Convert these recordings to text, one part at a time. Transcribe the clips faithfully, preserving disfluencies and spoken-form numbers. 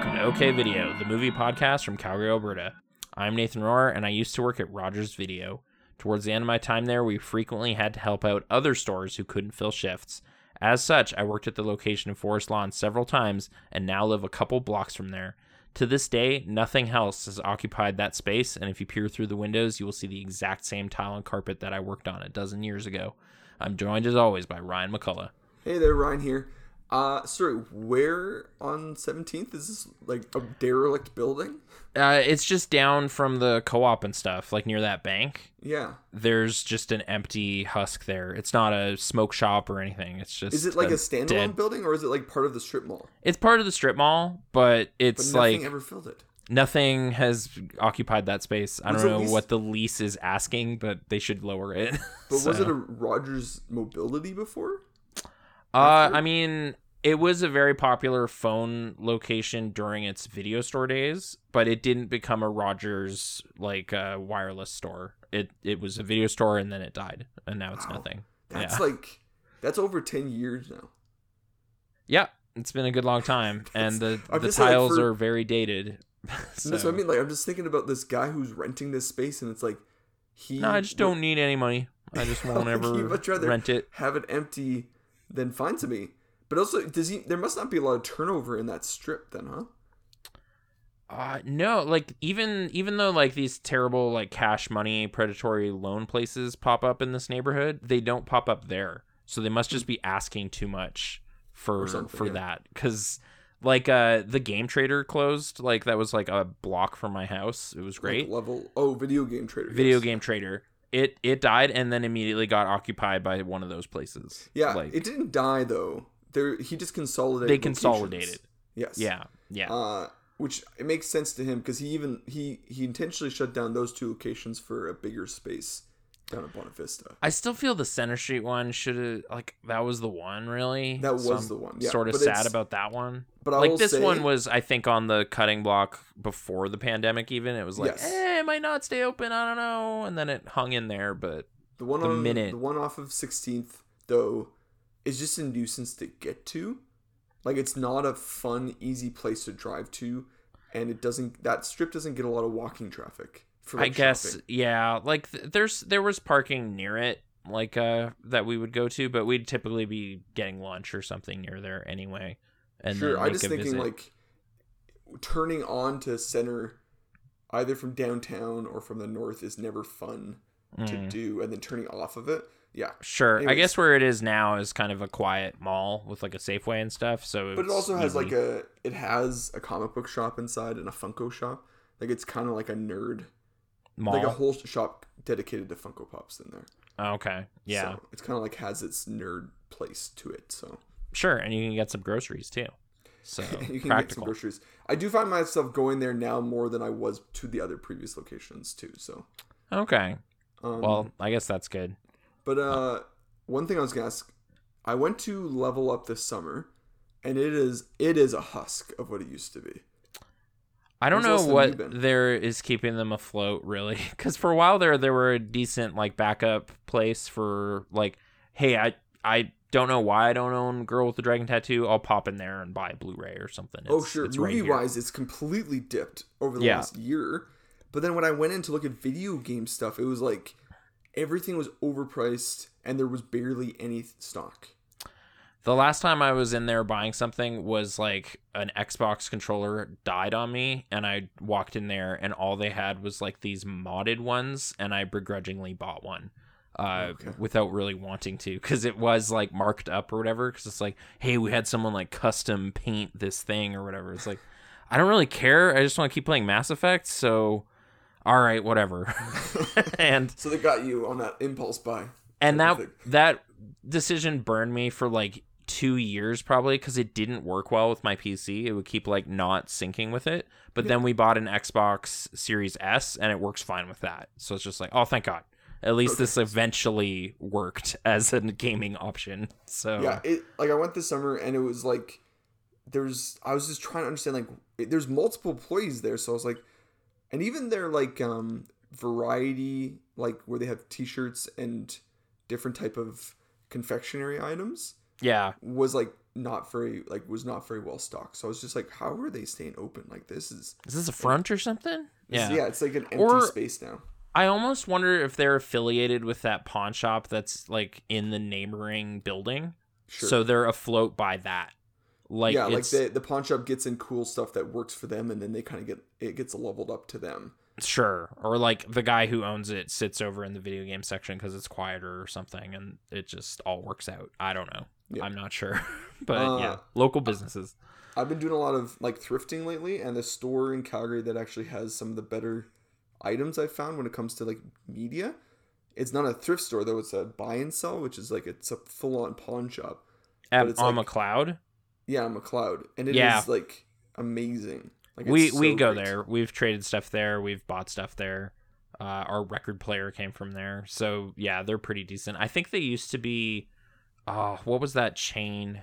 Welcome to OK Video, the movie podcast from Calgary, Alberta. I'm Nathan Rohrer, and I used to work at Rogers Video. Towards the end of my time there, we frequently had to help out other stores who couldn't fill shifts. As such, I worked at the location in Forest Lawn several times and now live a couple blocks from there. To this day, nothing else has occupied that space, and if you peer through the windows, you will see the exact same tile and carpet that I worked on a dozen years ago. I'm joined, as always, by Ryan McCullough. Hey there, Ryan here. Uh, sorry, where on seventeenth is this, like, a derelict building? Uh, it's just down from the co-op and stuff, like, near that bank. Yeah. There's just an empty husk there. It's not a smoke shop or anything. It's just... Is it, like, a, a standalone dead... building, or is it, like, part of the strip mall? It's part of the strip mall, but it's, but nothing like... nothing ever filled it. Nothing has occupied that space. I was don't know lease... what the lease is asking, but they should lower it. But so. Was it a Rogers Mobility before? Uh, I mean, it was a very popular phone location during its video store days, but it didn't become a Rogers, like, uh, wireless store. It it was a video store, and then it died, and now it's wow. nothing. That's yeah. like, that's over ten years now. Yeah, it's been a good long time, and the, the tiles like for... are very dated. So. That's what I mean. Like, I'm just thinking about this guy who's renting this space, and it's like, he... No, I just don't would... need any money. I just won't ever much rather rent it. Have it empty... Then find to me. But also, does he? There must not be a lot of turnover in that strip, then, huh? Uh, no. Like even even though like these terrible like cash money predatory loan places pop up in this neighborhood, they don't pop up there. So they must just be asking too much for for yeah. that. Because like uh, the Game Trader closed. Like that was like a block from my house. It was great. Like level oh, Video Game Trader. Video yes. Game Trader. It it died and then immediately got occupied by one of those places. Yeah, like, it didn't die though. There he just consolidated. They consolidated. Locations. Yes. Yeah. Yeah. Uh, which it makes sense to him because he even he he intentionally shut down those two locations for a bigger space down at Bonavista. I still feel the Center Street one should have like that was the one really. That was so the one. Yeah, sort of sad about that one. But I like will this say, one was I think on the cutting block before the pandemic even. It was like, yes. eh, it might not stay open, I don't know. And then it hung in there, but the one the on minute... the one off of sixteenth though is just a nuisance to get to. Like it's not a fun, easy place to drive to, and it doesn't that strip doesn't get a lot of walking traffic. For, like, I guess shopping. yeah, like th- there's there was parking near it, like uh that we would go to, but we'd typically be getting lunch or something near there anyway. And sure, I just thinking visit. Like turning on to Center, either from downtown or from the north, is never fun mm. to do, and then turning off of it, yeah, sure. Anyways. I guess where it is now is kind of a quiet mall with like a Safeway and stuff. So, but it also has easy. like a it has a comic book shop inside and a Funko shop. Like it's kind of like a nerd mall, like a whole shop dedicated to Funko Pops in there. Okay, yeah, so it's kind of like has its nerd place to it. So. Sure, and you can get some groceries too. So you can practical. get some groceries. I do find myself going there now more than I was to the other previous locations too. So okay, um, well, I guess that's good. But uh, one thing I was gonna ask, I went to Level Up this summer, and it is it is a husk of what it used to be. I don't know what there is keeping them afloat really, because for a while there, there were a decent like backup place for like, hey, I I. don't know why I don't own Girl with the Dragon Tattoo. I'll pop in there and buy a Blu-ray or something. It's, oh, sure. It's movie right wise, it's completely dipped over the yeah. last year. But then when I went in to look at video game stuff, it was like everything was overpriced and there was barely any stock. The last time I was in there buying something was like an Xbox controller died on me. And I walked in there and all they had was like these modded ones. And I begrudgingly bought one. Uh, okay. Without really wanting to, because it was like marked up or whatever, because it's like, hey, we had someone like custom paint this thing or whatever. It's like, I don't really care, I just want to keep playing Mass Effect, so all right, whatever. And so they got you on that impulse buy, and that that decision burned me for like two years probably, because it didn't work well with my P C. It would keep like not syncing with it, but yeah. then we bought an Xbox Series S and it works fine with that, so it's just like, oh, thank God. At least okay. this eventually worked as a gaming option. So yeah, it, like I went this summer and it was like there's I was just trying to understand like it, there's multiple employees there, so I was like, and even their like um variety, like where they have T-shirts and different type of confectionery items. Yeah, was like not very, like, was not very well stocked. So I was just like, how are they staying open? Like, this is... Is this a front or something? Yeah. Yeah, it's like an empty or, space now. I almost wonder if they're affiliated with that pawn shop that's, like, in the neighboring building. Sure. So they're afloat by that. Like, yeah, it's... like the, the pawn shop gets in cool stuff that works for them, and then they kind of get... It gets leveled up to them. Sure. Or, like, the guy who owns it sits over in the video game section because it's quieter or something, and it just all works out. I don't know. Yep. I'm not sure. But, uh, yeah, local businesses. I've been doing a lot of, like, thrifting lately, and the store in Calgary that actually has some of the better items I've found when it comes to, like, media. It's not a thrift store, though. It's a buy and sell, which is, like, it's a full-on pawn shop. At, it's on like, McLeod? Yeah, on McLeod. And it yeah. is, like, amazing. Like, we so we go great. there. We've traded stuff there. We've bought stuff there. Uh, our record player came from there. So, yeah, they're pretty decent. I think they used to be... Oh, what was that chain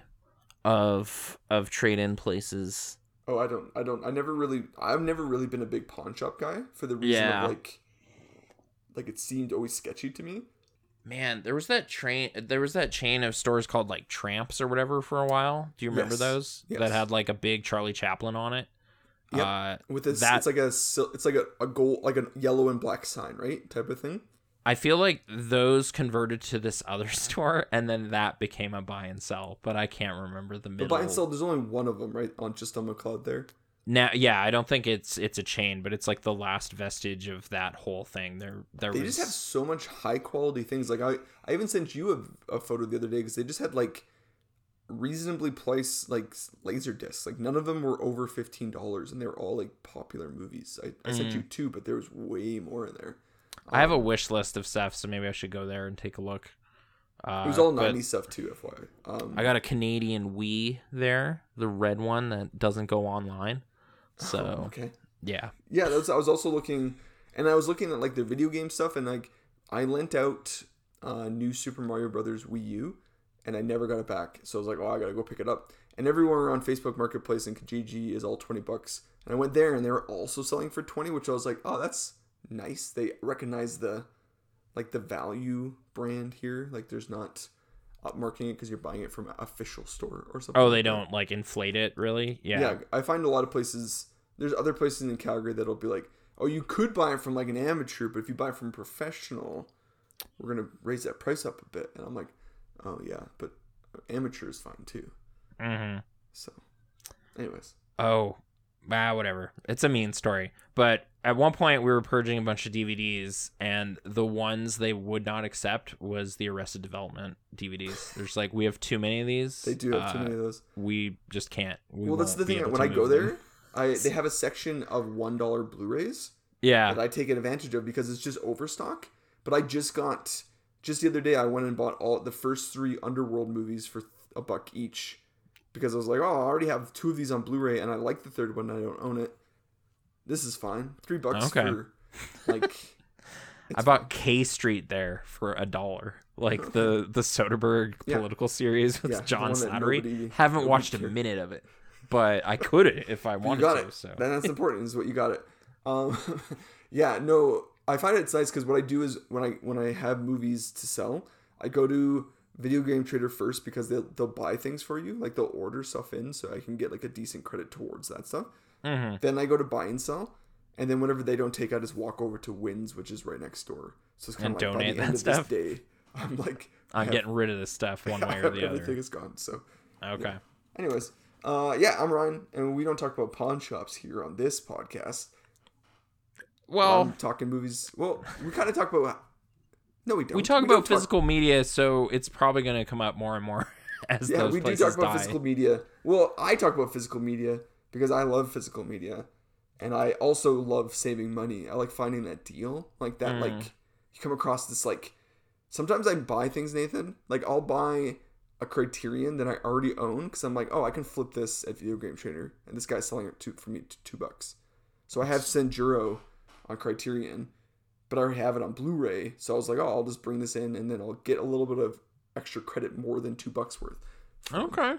of of trade-in places? Oh, I don't, I don't, I never really, I've never really been a big pawn shop guy for the reason yeah. of like, like it seemed always sketchy to me. Man, there was that train, there was that chain of stores called like Tramps or whatever for a while. Do you remember yes. those? Yes. That had like a big Charlie Chaplin on it. Yep. Uh, with this, that, it's like a, it's like a, a gold, like a yellow and black sign, right? Type of thing. I feel like those converted to this other store, and then that became a buy and sell, but I can't remember the middle. The buy and sell, there's only one of them, right, on just on McLeod there? Now, yeah, I don't think it's it's a chain, but it's like the last vestige of that whole thing. There, there They was... just have so much high-quality things. Like I, I even sent you a, a photo the other day because they just had, like, reasonably priced, like, laser discs. Like, none of them were over fifteen dollars, and they were all, like, popular movies. I, I mm. sent you two, but there was way more in there. I have a wish list of stuff, so maybe I should go there and take a look. Uh, it was all nineties stuff, too, F Y I. Um, I got a Canadian Wii there, the red one that doesn't go online. So, oh, okay. yeah. Yeah, that was, I was also looking, and I was looking at, like, the video game stuff, and, like, I lent out uh, New Super Mario Brothers Wii U, and I never got it back. So I was like, oh, I got to go pick it up. And everyone around Facebook Marketplace and Kijiji is all twenty bucks. And I went there, and they were also selling for twenty, which I was like, oh, that's... nice. They recognize the like the value brand here. Like there's not upmarketing it because you're buying it from an official store or something. Oh, they like don't that. like inflate it really. Yeah. Yeah. I find a lot of places. There's other places in Calgary that'll be like, oh, you could buy it from like an amateur, but if you buy it from a professional, we're gonna raise that price up a bit. And I'm like, oh yeah, but amateur is fine too. Mm-hmm. So, anyways. Oh. Ah, whatever. It's a mean story. But at one point, we were purging a bunch of D V Ds, and the ones they would not accept was the Arrested Development D V Ds. They're just like, we have too many of these. They do have uh, too many of those. We just can't. We well, that's the thing. When I go there, I they have a section of one dollar Blu-rays yeah. that I take advantage of because it's just overstock. But I just got, just the other day, I went and bought all the first three Underworld movies for a buck each. Because I was like, oh, I already have two of these on Blu-ray, and I like the third one, and I don't own it. This is fine. Three bucks okay. for, like... I bought K Street there for a dollar. Like, okay. the, the Soderbergh yeah. political series with yeah, John Slattery. Nobody, Haven't nobody watched cared. a minute of it, but I could if I wanted you got to. It. So. Then that's important, is what you got it. Um, yeah, no, I find it's nice, because what I do is, when I when I have movies to sell, I go to... Video Game Trader first because they'll, they'll buy things for you. Like, they'll order stuff in so I can get, like, a decent credit towards that stuff. Mm-hmm. Then I go to buy and sell. And then whenever they don't take, I just walk over to Wins, which is right next door. So it's kind of like, by the end of this day, I'm like... I'm have, getting rid of this stuff one way or the other. Everything is gone, so... Okay. Yeah. Anyways, uh, yeah, I'm Ryan, and we don't talk about pawn shops here on this podcast. Well... Um, talking movies... Well, we kind of talk about... No, we don't. We talk we about physical talk... media, so it's probably going to come up more and more as yeah, those places die. Yeah, we do talk about die. physical media. Well, I talk about physical media because I love physical media, and I also love saving money. I like finding that deal, like that. Mm. Like you come across this, like sometimes I buy things, Nathan. Like I'll buy a Criterion that I already own because I'm like, oh, I can flip this at Video Game Trader, and this guy's selling it two for me two bucks. So I have Sanjuro on Criterion. But I already have it on Blu-ray, so I was like, oh, I'll just bring this in, and then I'll get a little bit of extra credit more than two bucks worth. Okay.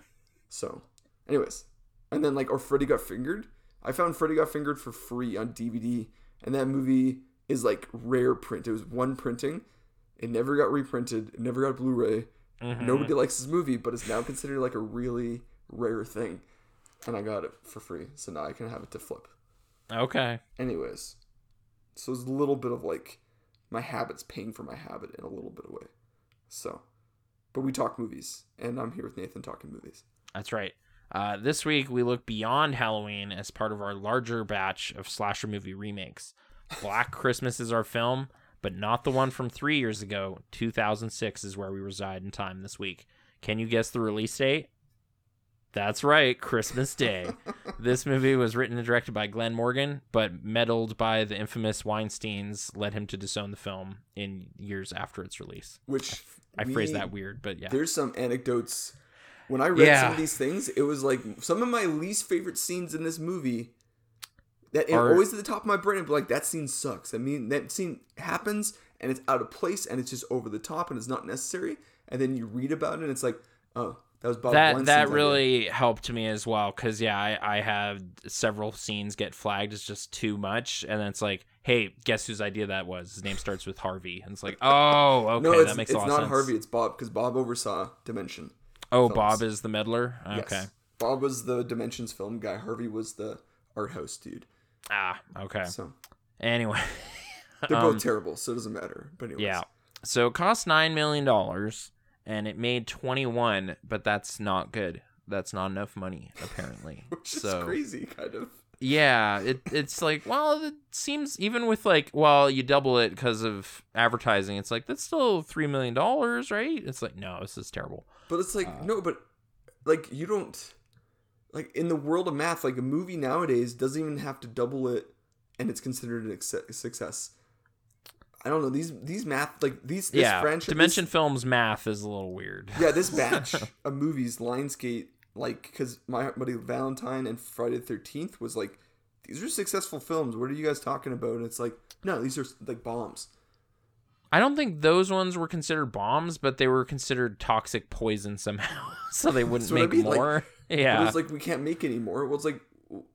So, anyways. And then, like, or Freddy Got Fingered. I found Freddy Got Fingered for free on D V D, and that movie is, like, rare print. It was one printing. It never got reprinted. It never got Blu-ray. Mm-hmm. Nobody likes this movie, but it's now considered like a really rare thing. And I got it for free, so now I can have it to flip. Okay. Anyways, so it's a little bit of like my habits paying for my habit in a little bit of way. So, but we talk movies, and I'm here with Nathan talking movies. That's right. Uh, this week we look beyond Halloween as part of our larger batch of slasher movie remakes. Black Christmas is our film, but not the one from three years ago. two thousand six is where we reside in time this week. Can you guess the release date? That's right, Christmas Day. This movie was written and directed by Glenn Morgan, but meddled by the infamous Weinsteins led him to disown the film in years after its release. Which I, I we, phrased that weird, but yeah. There's some anecdotes. When I read yeah. some of these things, it was like some of my least favorite scenes in this movie that are always at the top of my brain. But like, that scene sucks. I mean, that scene happens and it's out of place and it's just over the top and it's not necessary. And then you read about it and it's like, oh. That was Bob Weinstein. That really helped me as well, because, yeah, I, I had several scenes get flagged. It's just too much. And then it's like, hey, guess whose idea that was? His name starts with Harvey. And it's like, oh, okay, no, that makes a lot of sense. It's not Harvey, it's Bob, because Bob oversaw Dimension. Oh, Bob is the meddler? Okay. Yes. Bob was the Dimensions film guy. Harvey was the art house dude. Ah, okay. So, anyway. They're both um, terrible, so it doesn't matter. But anyways. Yeah. So it cost nine million dollars. And it made twenty-one, but that's not good. That's not enough money, apparently. Which so, is crazy, kind of. Yeah, it it's like, well, it seems, even with like, well, you double it because of advertising. It's like, that's still three million dollars, right? It's like, no, this is terrible. But it's like, uh, no, but like, you don't, like, in the world of math, like, a movie nowadays doesn't even have to double it, and it's considered a success. I don't know, these these math, like, these, this yeah, French... Dimension this, Films math is a little weird. Yeah, this batch of movies, Lionsgate, like, because my buddy Valentine and Friday the thirteenth was like, these are successful films, what are you guys talking about? And it's like, no, these are, like, bombs. I don't think those ones were considered bombs, but they were considered toxic poison somehow, so they wouldn't make I mean. more. Like, yeah. It was like, we can't make any more. Well, it's like,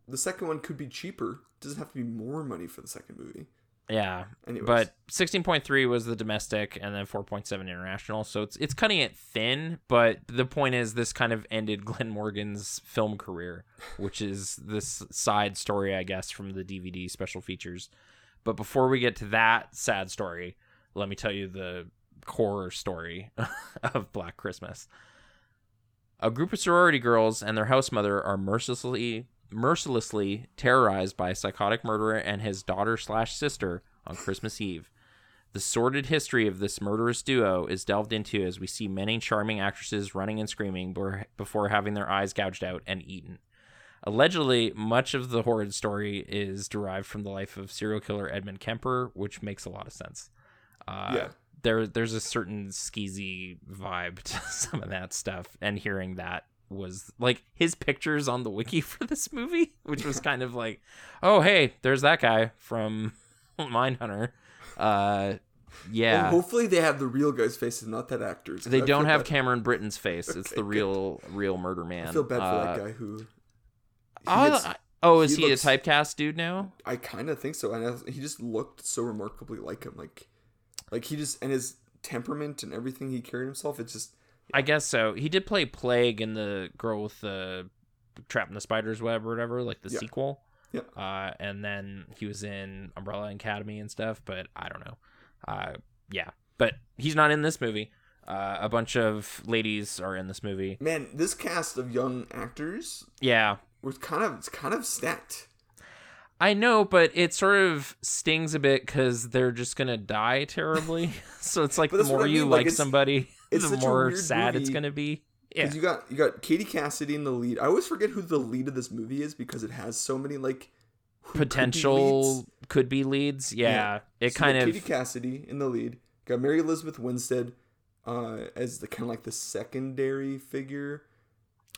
the second one could be cheaper. It doesn't have to be more money for the second movie. Yeah, anyways. But sixteen point three was the domestic, and then four point seven international. So it's it's cutting it thin, but the point is this kind of ended Glenn Morgan's film career, which is this side story, I guess, from the D V D special features. But before we get to that sad story, let me tell you the core story of Black Christmas. A group of sorority girls and their house mother are mercilessly... mercilessly terrorized by a psychotic murderer and his daughter slash sister on Christmas Eve. The sordid history of this murderous duo is delved into as we see many charming actresses running and screaming before having their eyes gouged out and eaten. Allegedly, much of the horrid story is derived from the life of serial killer Edmund Kemper, which makes a lot of sense. Uh, yeah. There, there's a certain skeezy vibe to some of that stuff, and hearing that was like his pictures on the wiki for this movie, which was kind of like, oh, hey, there's that guy from Mindhunter. Uh, yeah. And hopefully they have the real guy's face and not that actor's. They I don't have bad. Cameron Britton's face. Okay, it's the real, good. real murder man. I feel bad for uh, that guy who. He gets, I, oh, is he, he looks, a typecast dude now? I kind of think so. And I, he just looked so remarkably like him. Like, like he just, and his temperament and everything he carried himself, it's just. I guess so. He did play Plague in the Girl with the Trapped in the Spider's Web or whatever, like the yeah. sequel. Yeah. Uh, and then he was in Umbrella Academy and stuff, but I don't know. Uh, yeah. But he's not in this movie. Uh, a bunch of ladies are in this movie. Man, this cast of young actors. Yeah. Was kind of it's kind of stacked. I know, but it sort of stings a bit because they're just gonna die terribly. So it's like the more I mean. you like, like somebody. It's the more sad it's going to be. Yeah. Cuz you got you got Katie Cassidy in the lead. I always forget who the lead of this movie is because it has so many like potential could be leads. Could be leads. Yeah. yeah. It so kind of Katie Cassidy in the lead. Got Mary Elizabeth Winstead uh, as the kind of like the secondary figure.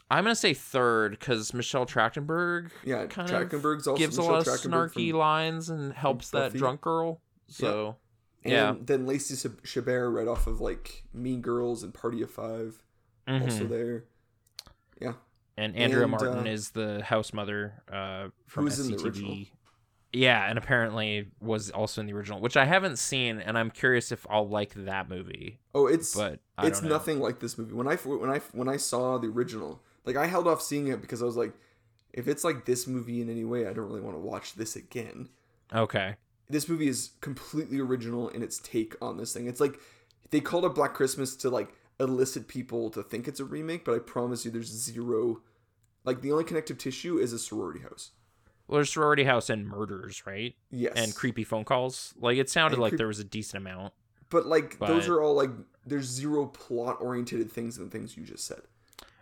I'm going to say third cuz Michelle Trachtenberg yeah, kind Trachtenberg's of also gives Michelle a lot of snarky lines and helps that drunk girl. So yeah. And yeah. then Lacey Chabert right off of, like, Mean Girls and Party of Five. Mm-hmm. Also there. Yeah. And Andrea and, Martin uh, is the house mother uh, from S C T V. Yeah, and apparently was also in the original, which I haven't seen, and I'm curious if I'll like that movie. Oh, it's but I it's don't know. Nothing like this movie. When I when I when I saw the original, like I held off seeing it because I was like, if it's like this movie in any way, I don't really want to watch this again. Okay. This movie is completely original in its take on this thing. It's like they called it Black Christmas to like elicit people to think it's a remake, but I promise you, there's zero. Like the only connective tissue is a sorority house. Well, there's sorority house and murders, right? Yes. And creepy phone calls. Like, it sounded and like creep- there was a decent amount. But, like, but... those are all, like, there's zero plot-oriented things than things you just said.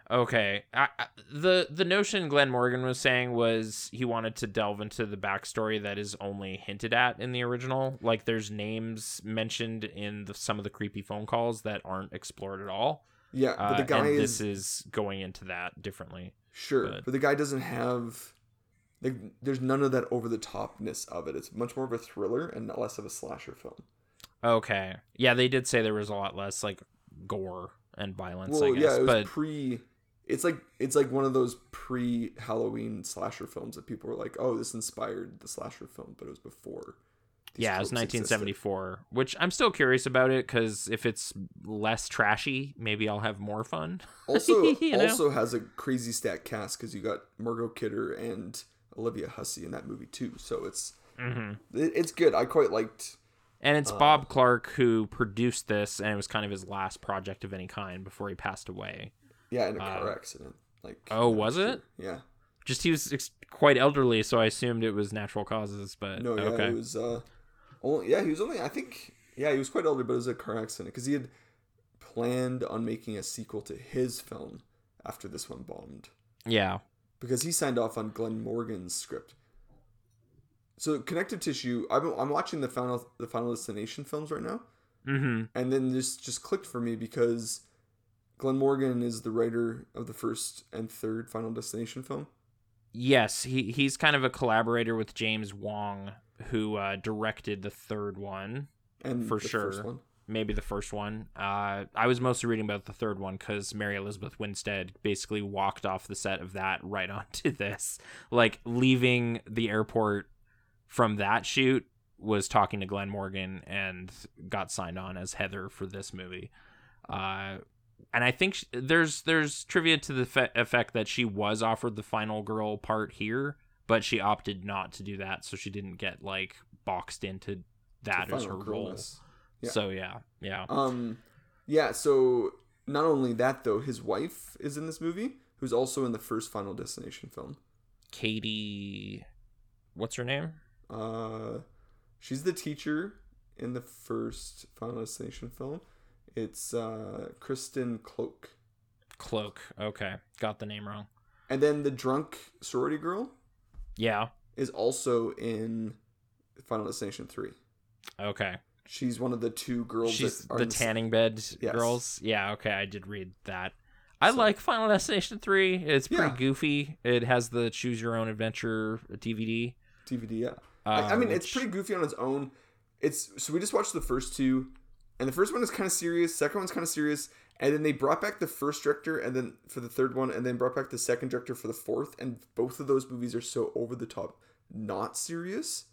Okay. I, I, the the notion Glenn Morgan was saying was he wanted to delve into the backstory that is only hinted at in the original. Like, there's names mentioned in the, some of the creepy phone calls that aren't explored at all. Yeah, but the guy uh, and is... this is going into that differently. Sure, but, but the guy doesn't have... Like, there's none of that over-the-topness of it. It's much more of a thriller and less of a slasher film. Okay. Yeah, they did say there was a lot less, like, gore and violence, well, I guess. Well, yeah, it but... was pre... It's like, it's like one of those pre-Halloween slasher films that people were like, oh, this inspired the slasher film, but it was before. Yeah, it was nineteen seventy-four, existed. Which I'm still curious about it, because if it's less trashy, maybe I'll have more fun. Also, you know? Also has a crazy stacked cast, because you got Margot Kidder and... Olivia Hussey in that movie too, so it's mm-hmm. it's good. I quite liked, and it's uh, Bob Clark who produced this, and it was kind of his last project of any kind before he passed away. Yeah, in a car uh, accident. Like oh, was sure. it? Yeah, just he was ex- quite elderly, so I assumed it was natural causes. But no, yeah, okay. It was. Uh, only, yeah, he was only. I think yeah, he was quite elderly, but it was a car accident because he had planned on making a sequel to his film after this one bombed. Yeah. Because he signed off on Glenn Morgan's script. So connective tissue. I've been, I'm watching the final the Final Destination films right now, mm-hmm. and then this just clicked for me because Glenn Morgan is the writer of the first and third Final Destination film. Yes, he he's kind of a collaborator with James Wong, who uh, directed the third one and for the sure. First one. Maybe the first one. Uh, I was mostly reading about the third one because Mary Elizabeth Winstead basically walked off the set of that right onto this. Like, leaving the airport from that shoot was talking to Glenn Morgan and got signed on as Heather for this movie. Uh, and I think she, there's there's trivia to the fe- effect that she was offered the final girl part here, but she opted not to do that, so she didn't get, like, boxed into that as her role. Yeah. So, yeah, yeah. Um, yeah, so not only that, though, his wife is in this movie, who's also in the first Final Destination film. Katie... What's her name? Uh, she's the teacher in the first Final Destination film. It's uh, Kristen Cloak. Cloak, okay. Got the name wrong. And then the drunk sorority girl... Yeah. ...is also in Final Destination three. Okay. She's one of the two girls. She's that are the tanning bed yes. girls. Yeah, okay, I did read that. I so. like Final Destination three. It's pretty yeah. goofy. It has the Choose Your Own Adventure D V D. D V D, yeah. Um, I mean, which... it's pretty goofy on its own. It's so we just watched the first two, and the first one is kind of serious. Second one's kind of serious, and then they brought back the first director, and then for the third one, and then brought back the second director for the fourth. And both of those movies are so over the top, not serious.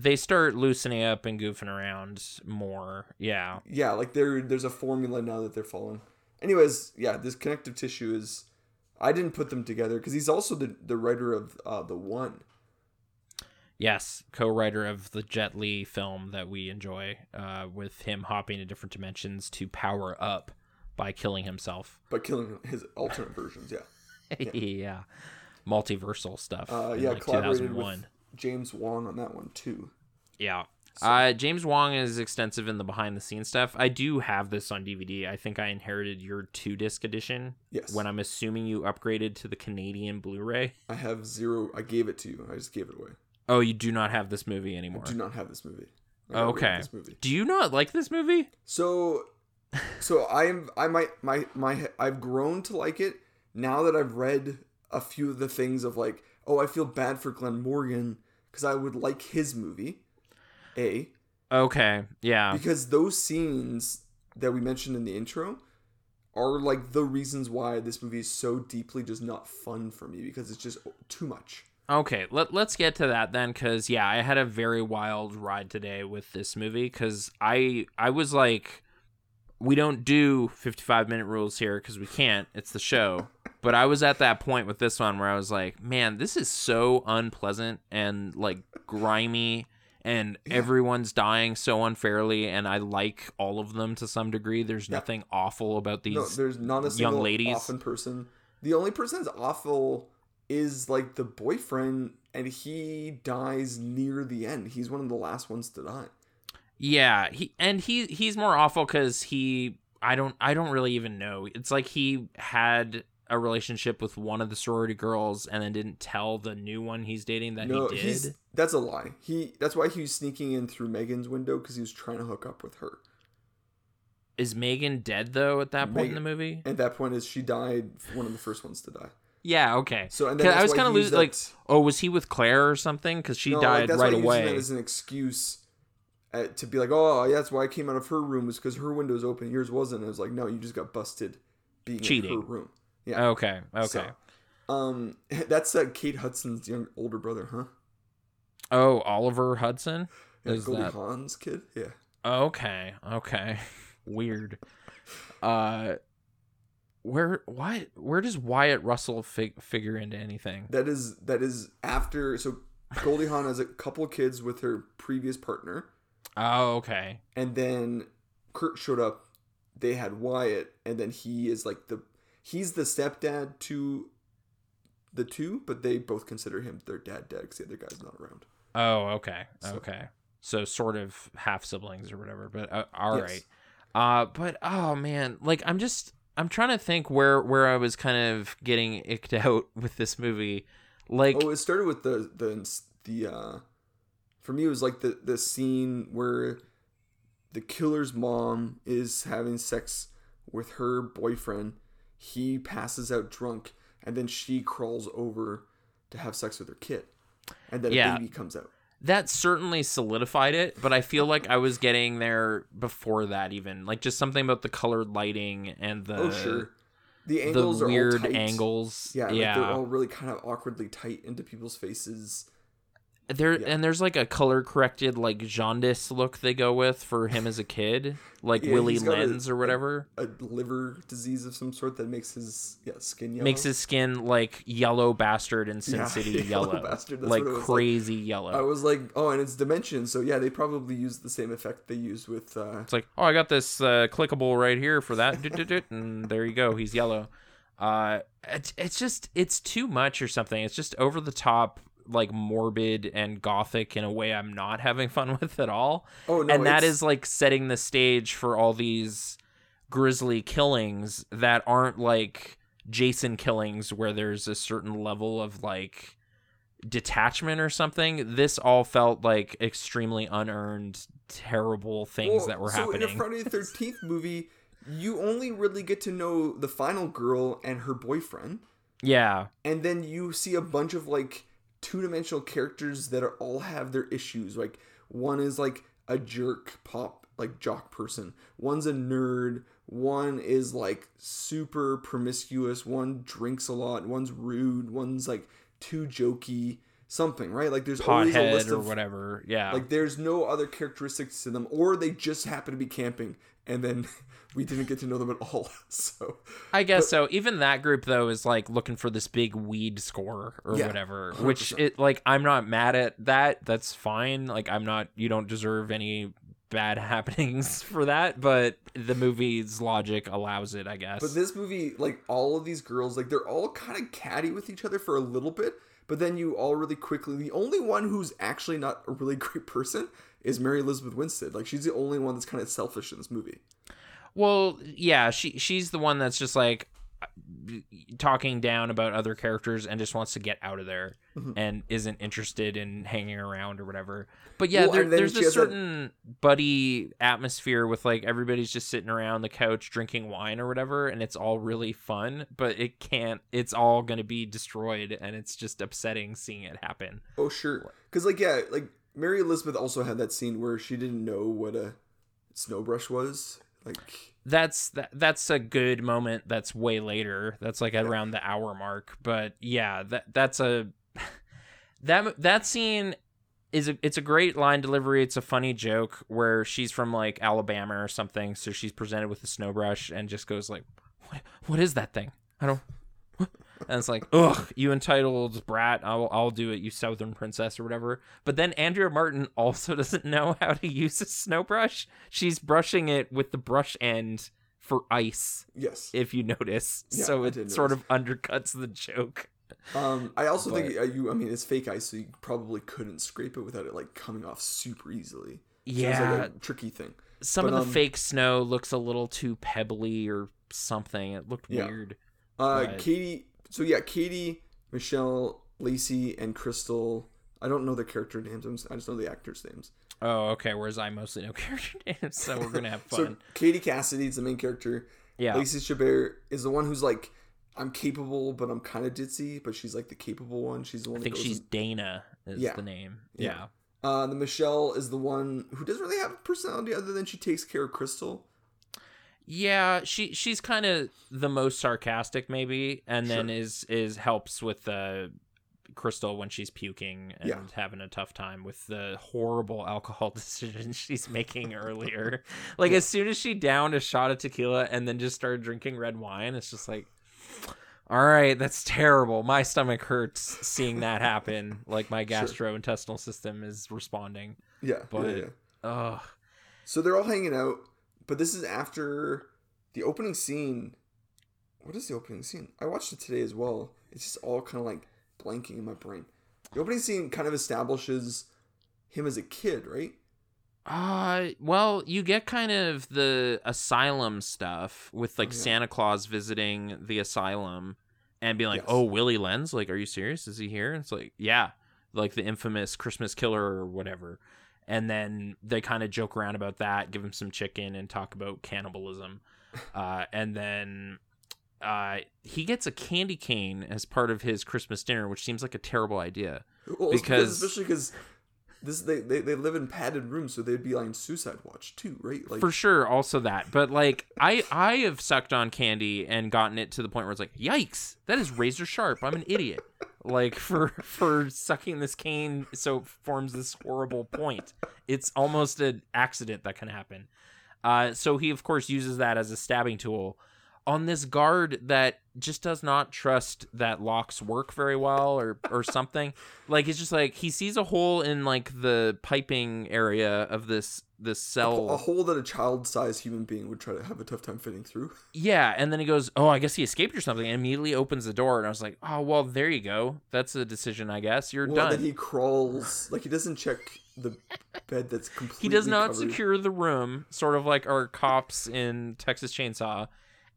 They start loosening up and goofing around more. Yeah. Yeah, like there, there's a formula now that they're following. Anyways, yeah, this connective tissue is... I didn't put them together because he's also the, the writer of uh, The One. Yes, co-writer of the Jet Li film that we enjoy, uh, with him hopping to different dimensions to power up by killing himself. By killing his alternate versions, yeah. Yeah. yeah. Multiversal stuff. Uh, yeah, like collaborated with James Wong on that one too. Yeah. So. Uh, James Wong is extensive in the behind the scenes stuff. I do have this on D V D. I think I inherited your two disc edition. Yes. When I'm assuming you upgraded to the Canadian Blu-ray. I have zero. I gave it to you. I just gave it away. Oh, you do not have this movie anymore. I do not have this movie. Okay. This movie. Do you not like this movie? So, so I'm, I might, my, my, I've grown to like it now that I've read a few of the things of like, oh, I feel bad for Glenn Morgan because I would like his movie, A. Okay, yeah. Because those scenes that we mentioned in the intro are like the reasons why this movie is so deeply just not fun for me because it's just too much. Okay, let, let's get to that then, because, yeah, I had a very wild ride today with this movie, because I, I was like, we don't do fifty-five minute rules here, because we can't. It's the show. But I was at that point with this one where I was like, man, this is so unpleasant and, like, grimy, and yeah. everyone's dying so unfairly, and I like all of them to some degree. There's yeah. nothing awful about these young ladies. No, there's not a single awful person. The only person that's awful is like the boyfriend, and he dies near the end. He's one of the last ones to die. Yeah, he and he he's more awful because he I don't I don't really even know. It's like he had a relationship with one of the sorority girls and then didn't tell the new one he's dating that no, he did. He's, that's a lie. He that's why he was sneaking in through Megan's window, because he was trying to hook up with her. Is Megan dead though at that Megan, point in the movie? At that point, is she died one of the first ones to die. Yeah, okay. So and I was kind of losing, like, that... oh, was he with Claire or something? Because she no, died like, right away. That's why he used that as an excuse uh, to be like, oh, yeah, that's why I came out of her room, was because her window's open, yours wasn't. And I was like, no, you just got busted being cheating. In her room. Yeah. Okay, okay. So, um, that's uh, Kate Hudson's young older brother, huh? Oh, Oliver Hudson? Yeah, is Goldie that... Hawn's kid? Yeah. Okay, okay. Weird. Uh... Where why where does Wyatt Russell fig, figure into anything? That is that is after so Goldie Hawn has a couple kids with her previous partner. Oh, okay. And then Kurt showed up. They had Wyatt, and then he is like the he's the stepdad to the two, but they both consider him their dad dad because the other guy's not around. Oh, okay, so. okay. So sort of half siblings or whatever. But uh, all yes. right. Uh, but oh man, like I'm just. I'm trying to think where, where I was kind of getting icked out with this movie. Like, oh, it started with the the the. Uh, for me, it was like the, the scene where the killer's mom is having sex with her boyfriend. He passes out drunk, and then she crawls over to have sex with her kid, and then yeah. a baby comes out. That certainly solidified it, but I feel like I was getting there before that even. Like, just something about the colored lighting and the... Oh, sure. The angles the are weird all tight. angles. Yeah, yeah. Like they're all really kind of awkwardly tight into people's faces. There yeah. And there's, like, a color-corrected, like, jaundice look they go with for him as a kid. Like, yeah, Willy Lenz a, or whatever. A, a liver disease of some sort that makes his yeah, skin yellow. Makes his skin, like, yellow bastard and Sin yeah, City yellow. yellow bastard, that's like, crazy like. yellow. I was like, oh, and it's Dimension, so yeah, they probably used the same effect they used with... Uh... It's like, oh, I got this uh, clickable right here for that. And there you go, he's yellow. Uh, it, it's just, it's too much or something. It's just over the top... like morbid and gothic in a way I'm not having fun with at all. Oh no! And that it's... is like setting the stage for all these grisly killings that aren't like Jason killings where there's a certain level of like detachment or something. This all felt like extremely unearned, terrible things well, that were so happening. So in a Friday the thirteenth movie, you only really get to know the final girl and her boyfriend. Yeah. And then you see a bunch of like two-dimensional characters that are all have their issues. Like one is like a jerk pop like jock person, one's a nerd, one is like super promiscuous, one drinks a lot, one's rude, one's like too jokey something, right? Like there's always a list of, or whatever. Yeah, like there's no other characteristics to them, or they just happen to be camping and then we didn't get to know them at all. So I guess but, so. Even that group, though, is, like, looking for this big weed score or yeah, whatever, one hundred percent. Which, it like, I'm not mad at that. That's fine. Like, I'm not – you don't deserve any bad happenings for that, but the movie's logic allows it, I guess. But this movie, like, all of these girls, like, they're all kind of catty with each other for a little bit, but then you all really quickly – the only one who's actually not a really great person is Mary Elizabeth Winstead. Like, she's the only one that's kind of selfish in this movie. Well, yeah, she she's the one that's just, like, talking down about other characters and just wants to get out of there mm-hmm. and isn't interested in hanging around or whatever. But, yeah, well, there, there's a certain that... buddy atmosphere with, like, everybody's just sitting around the couch drinking wine or whatever, and it's all really fun, but it can't – it's all going to be destroyed, and it's just upsetting seeing it happen. Oh, sure. Because, like, yeah, like, Mary Elizabeth also had that scene where she didn't know what a snowbrush was. Like that's that, that's a good moment. That's way later. That's like yeah. around the hour mark. But yeah, that that's a That that scene is a, it's a great line delivery. It's a funny joke where she's from like Alabama or something, so she's presented with a snow brush and just goes like, "What? What is that thing? I don't." What? And it's like, "Ugh, you entitled brat! I'll I'll do it, you Southern princess," or whatever. But then Andrea Martin also doesn't know how to use a snow brush. She's brushing it with the brush end for ice. Yes, if you notice, yeah, so it sort notice. of undercuts the joke. Um, I also but, think you. I mean, it's fake ice, so you probably couldn't scrape it without it like coming off super easily. So yeah, it's like a tricky thing. Some but, of the um, fake snow looks a little too pebbly or something. It looked yeah. weird. Uh, but... Katie. So yeah, Katie, Michelle, Lacey, and Crystal. I don't know their character names. I'm just, I just know the actors' names. Oh, okay. Whereas I mostly know character names, so we're gonna have fun. So Katie Cassidy is the main character. Yeah. Lacey Chabert is the one who's like, I'm capable, but I'm kind of ditzy. But she's like the capable one. She's the one. I think that goes she's and... Dana is yeah. the name. Yeah. yeah. Uh, the Michelle is the one who doesn't really have a personality other than she takes care of Crystal. Yeah, she she's kind of the most sarcastic, maybe, and sure. then is is helps with uh, Crystal when she's puking and yeah. having a tough time with the horrible alcohol decisions she's making earlier. Like yeah. as soon as she downed a shot of tequila and then just started drinking red wine, it's just like, all right, that's terrible. My stomach hurts seeing that happen. Like my gastrointestinal sure. system is responding. Yeah, but yeah, yeah. Uh, so they're all hanging out. But this is after the opening scene. What is the opening scene? I watched it today as well. It's just all kind of like blanking in my brain. The opening scene kind of establishes him as a kid, right? Uh, well, you get kind of the asylum stuff with like oh, yeah. Santa Claus visiting the asylum and being like, yes. oh, Willie Lenz? Like, are you serious? Is he here? And it's like, yeah, like the infamous Christmas killer or whatever. And then they kind of joke around about that, give him some chicken and talk about cannibalism. Uh, and then uh, he gets a candy cane as part of his Christmas dinner, which seems like a terrible idea. Well, because especially because this they, they, they live in padded rooms, so they'd be on suicide watch too, right? Like... For sure, also that. But like I, I have sucked on candy and gotten it to the point where it's like, yikes, that is razor sharp. I'm an idiot. Like for for sucking this cane, so it forms this horrible point. It's almost an accident that can happen. Uh, so he of course uses that as a stabbing tool on this guard that just does not trust that locks work very well or or something. Like it's just like he sees a hole in like the piping area of this this cell, a, a hole that a child-sized human being would try to have a tough time fitting through. Yeah, and then he goes, "Oh, I guess he escaped or something," and immediately opens the door. And I was like, "Oh, well, there you go. That's a decision, I guess. You're well, done." Then he crawls, like he doesn't check the bed that's completely. He does not covered. secure the room, sort of like our cops in Texas Chainsaw,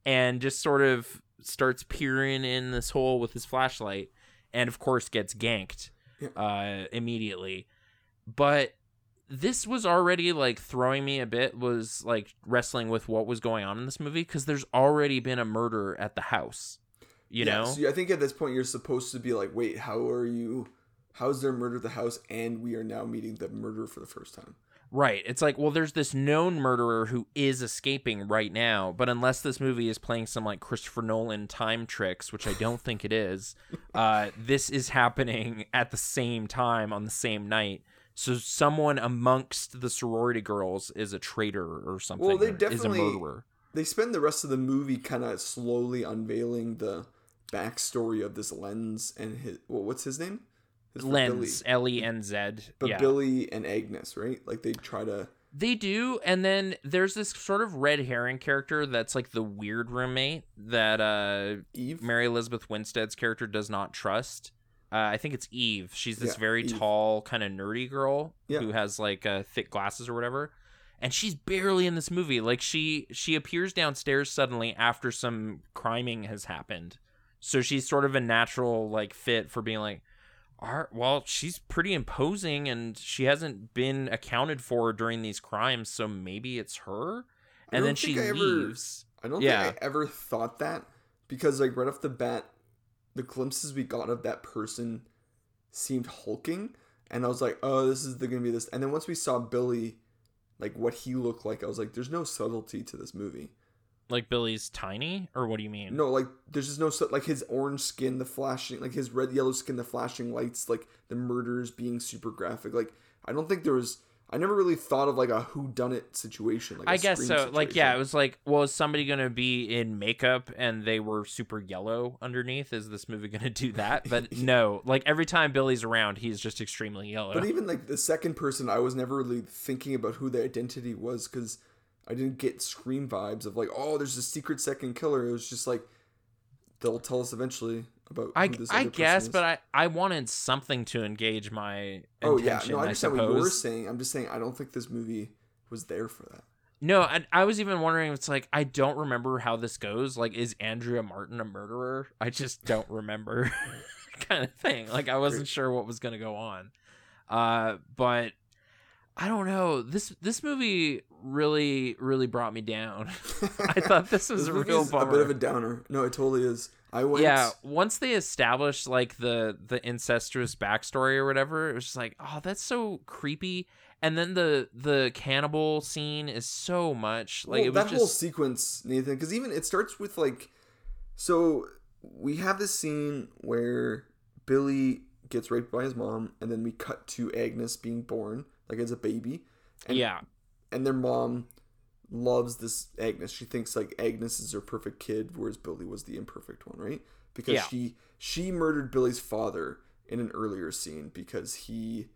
and just sort of starts peering in this hole with his flashlight, and of course gets ganked yeah. uh, immediately, but. This was already like throwing me a bit, was like wrestling with what was going on in this movie, because there's already been a murder at the house, you yeah, know? So I think at this point you're supposed to be like, wait, how are you, how's there murder at the house? And we are now meeting the murderer for the first time. Right. It's like, well, there's this known murderer who is escaping right now, but unless this movie is playing some like Christopher Nolan time tricks, which I don't think it is, uh, this is happening at the same time on the same night. So someone amongst the sorority girls is a traitor or something. Well, they definitely is a murderer. They spend the rest of the movie kind of slowly unveiling the backstory of this Lenz and his. Well, what's his name? His Lenz, L E N Z. But yeah. Billy and Agnes, right? Like they try to. They do, and then there's this sort of red herring character that's like the weird roommate that uh, Eve? Mary Elizabeth Winstead's character does not trust. Uh, I think it's Eve. She's this yeah, very Eve. tall, kind of nerdy girl yeah. who has like uh, thick glasses or whatever. And she's barely in this movie. Like she she appears downstairs suddenly after some criming has happened. So she's sort of a natural like fit for being like, All, well, she's pretty imposing and she hasn't been accounted for during these crimes. So maybe it's her. And then she I leaves. Ever, I don't yeah. think I ever thought that, because like right off the bat, the glimpses we got of that person seemed hulking, and I was like, oh, this is going to be this. And then once we saw Billy, like what he looked like, I was like, there's no subtlety to this movie. Like Billy's tiny, or what do you mean? No, like there's just no stuff like his orange skin, the flashing, like his red, yellow skin, the flashing lights, like the murders being super graphic. Like I don't think there was. I never really thought of like a whodunit situation. Like I guess so. Situation. Like yeah, it was like, well, is somebody gonna be in makeup and they were super yellow underneath? Is this movie gonna do that? But no, like every time Billy's around, he's just extremely yellow. But even like the second person, I was never really thinking about who their identity was because. I didn't get Scream vibes of like, oh, there's a secret second killer. It was just like, they'll tell us eventually about I, who this I guess, but I, I wanted something to engage my attention, oh, yeah. No, I understand I what you were saying. I'm just saying I don't think this movie was there for that. No, I, I was even wondering, it's like, I don't remember how this goes. Like, is Andrea Martin a murderer? I just don't remember kind of thing. Like, I wasn't sure what was going to go on. Uh, but... I don't know. This this movie really, really brought me down. I thought this was this a real bummer. A bit of a downer. No, it totally is. I went... Yeah, once they established like the, the incestuous backstory or whatever, it was just like, oh, that's so creepy. And then the the cannibal scene is so much. Like well, it was that just... whole sequence, Nathan, because even it starts with like... So we have this scene where Billy gets raped by his mom, and then we cut to Agnes being born. Like as a baby. And, yeah. And their mom loves this Agnes. She thinks like Agnes is her perfect kid, whereas Billy was the imperfect one, right? Because yeah. she she murdered Billy's father in an earlier scene because he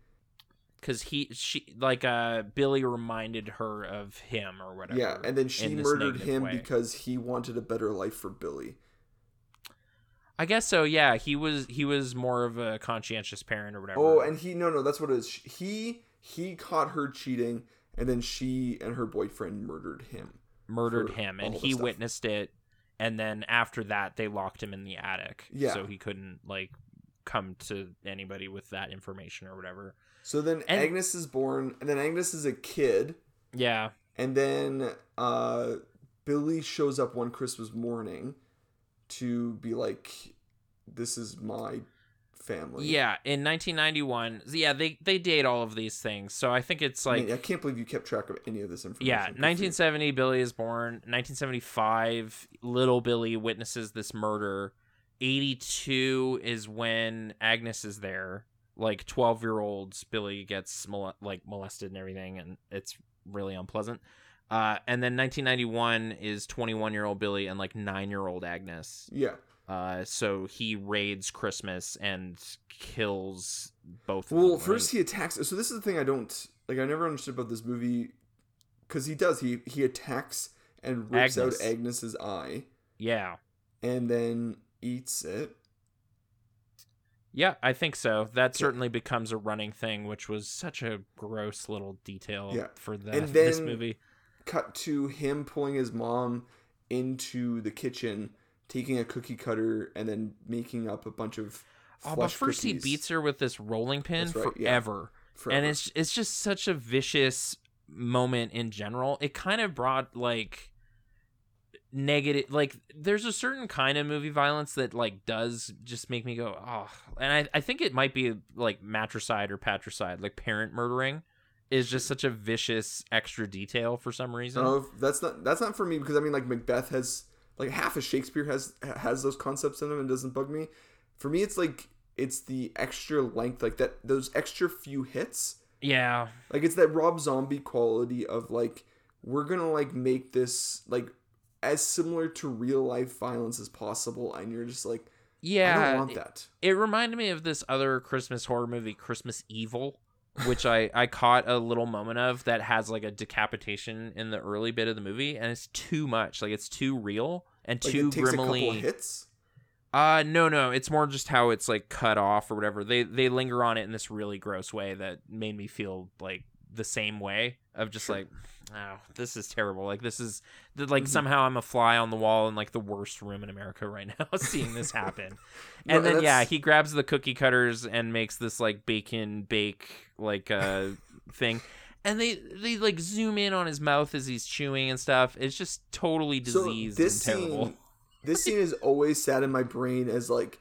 because he she like uh Billy reminded her of him or whatever. Yeah, and then she murdered him way. because he wanted a better life for Billy. I guess so, yeah. He was he was more of a conscientious parent or whatever. Oh, and he no no, that's what it is. He He caught her cheating, and then she and her boyfriend murdered him. Murdered him, and he witnessed it. And then after that, they locked him in the attic. Yeah. So he couldn't, like, come to anybody with that information or whatever. So then and, Agnes is born, and then Agnes is a kid. Yeah. And then uh, Billy shows up one Christmas morning to be like, this is my... family. Yeah, in nineteen ninety-one. Yeah, they they date all of these things. So I think it's like I, mean, I can't believe you kept track of any of this information. Yeah, nineteen seventy Billy is born. nineteen seventy-five little Billy witnesses this murder. eighty-two is when Agnes is there. Like twelve-year-olds Billy gets mol- like molested and everything, and it's really unpleasant. Uh and then nineteen ninety-one is twenty-one-year-old Billy and like nine-year-old Agnes. Yeah. Uh, so he raids Christmas and kills both. Well, of them, first right? he attacks. So this is the thing I don't like. I never understood about this movie because he does. He he attacks and rips Agnes. out Agnes's eye. Yeah, and then eats it. Yeah, I think so. That okay. certainly becomes a running thing, which was such a gross little detail yeah. for the, and then this movie. Cut to him pulling his mom into the kitchen. Taking a cookie cutter and then making up a bunch of flush oh, but first cookies. He beats her with this rolling pin right, forever. Yeah, forever, and it's it's just such a vicious moment in general. It kind of brought like negative, like there's a certain kind of movie violence that like does just make me go oh, and I I think it might be like matricide or patricide, like parent murdering. Is just such a vicious extra detail for some reason. No, that's not that's not for me because I mean like Macbeth has. Like half of Shakespeare has has those concepts in them and doesn't bug me. For me, it's like it's the extra length, like that those extra few hits. Yeah, like it's that Rob Zombie quality of like we're gonna like make this like as similar to real life violence as possible, and you're just like, yeah, I don't want that. It, it reminded me of this other Christmas horror movie, Christmas Evil, which I I caught a little moment of that has like a decapitation in the early bit of the movie, and it's too much, like it's too real and like too it takes grimly. A couple hits? Uh no no, it's more just how it's like cut off or whatever. They they linger on it in this really gross way that made me feel like the same way of just sure. like, oh, this is terrible. Like this is like mm-hmm. somehow I'm a fly on the wall in like the worst room in America right now, seeing this happen. And no, then that's... yeah, he grabs the cookie cutters and makes this like bacon bake like uh thing, and they they like zoom in on his mouth as he's chewing and stuff. It's just totally diseased so this and terrible. Scene, this scene is always sat in my brain as like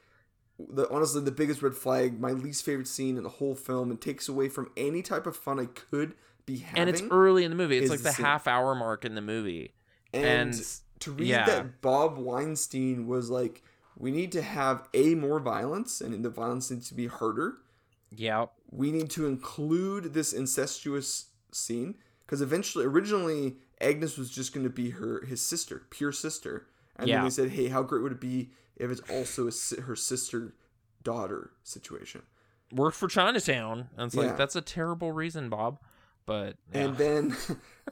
the honestly the biggest red flag, my least favorite scene in the whole film, and takes away from any type of fun I could. Be and it's early in the movie. It's like the scene. half hour mark in the movie. And, and to read yeah. that Bob Weinstein was like, we need to have a more violence, and the violence needs to be harder. Yeah. We need to include this incestuous scene, because eventually, originally, Agnes was just going to be her his sister, pure sister. And yeah. then they said, hey, how great would it be if it's also a, her sister-daughter situation? Worked for Chinatown. And it's yeah. like, that's a terrible reason, Bob. But yeah. And then